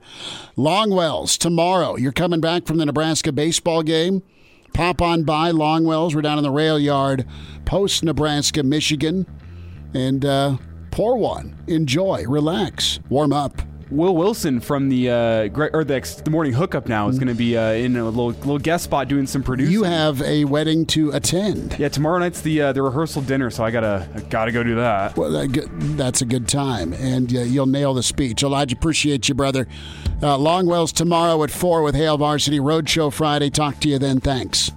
Longwell's tomorrow. You're coming back from the Nebraska baseball game. Pop on by Longwell's. We're down in the rail yard post Nebraska, Michigan. And pour one. Enjoy. Relax. Warm up. Will Wilson from the morning hookup now is going to be in a little guest spot doing some producing. You have a wedding to attend. Yeah, tomorrow night's the rehearsal dinner, so I gotta go do that. Well, that's a good time, and you'll nail the speech. Elijah, appreciate you, brother. Longwell's tomorrow at 4 with Hale Varsity Roadshow Friday. Talk to you then. Thanks.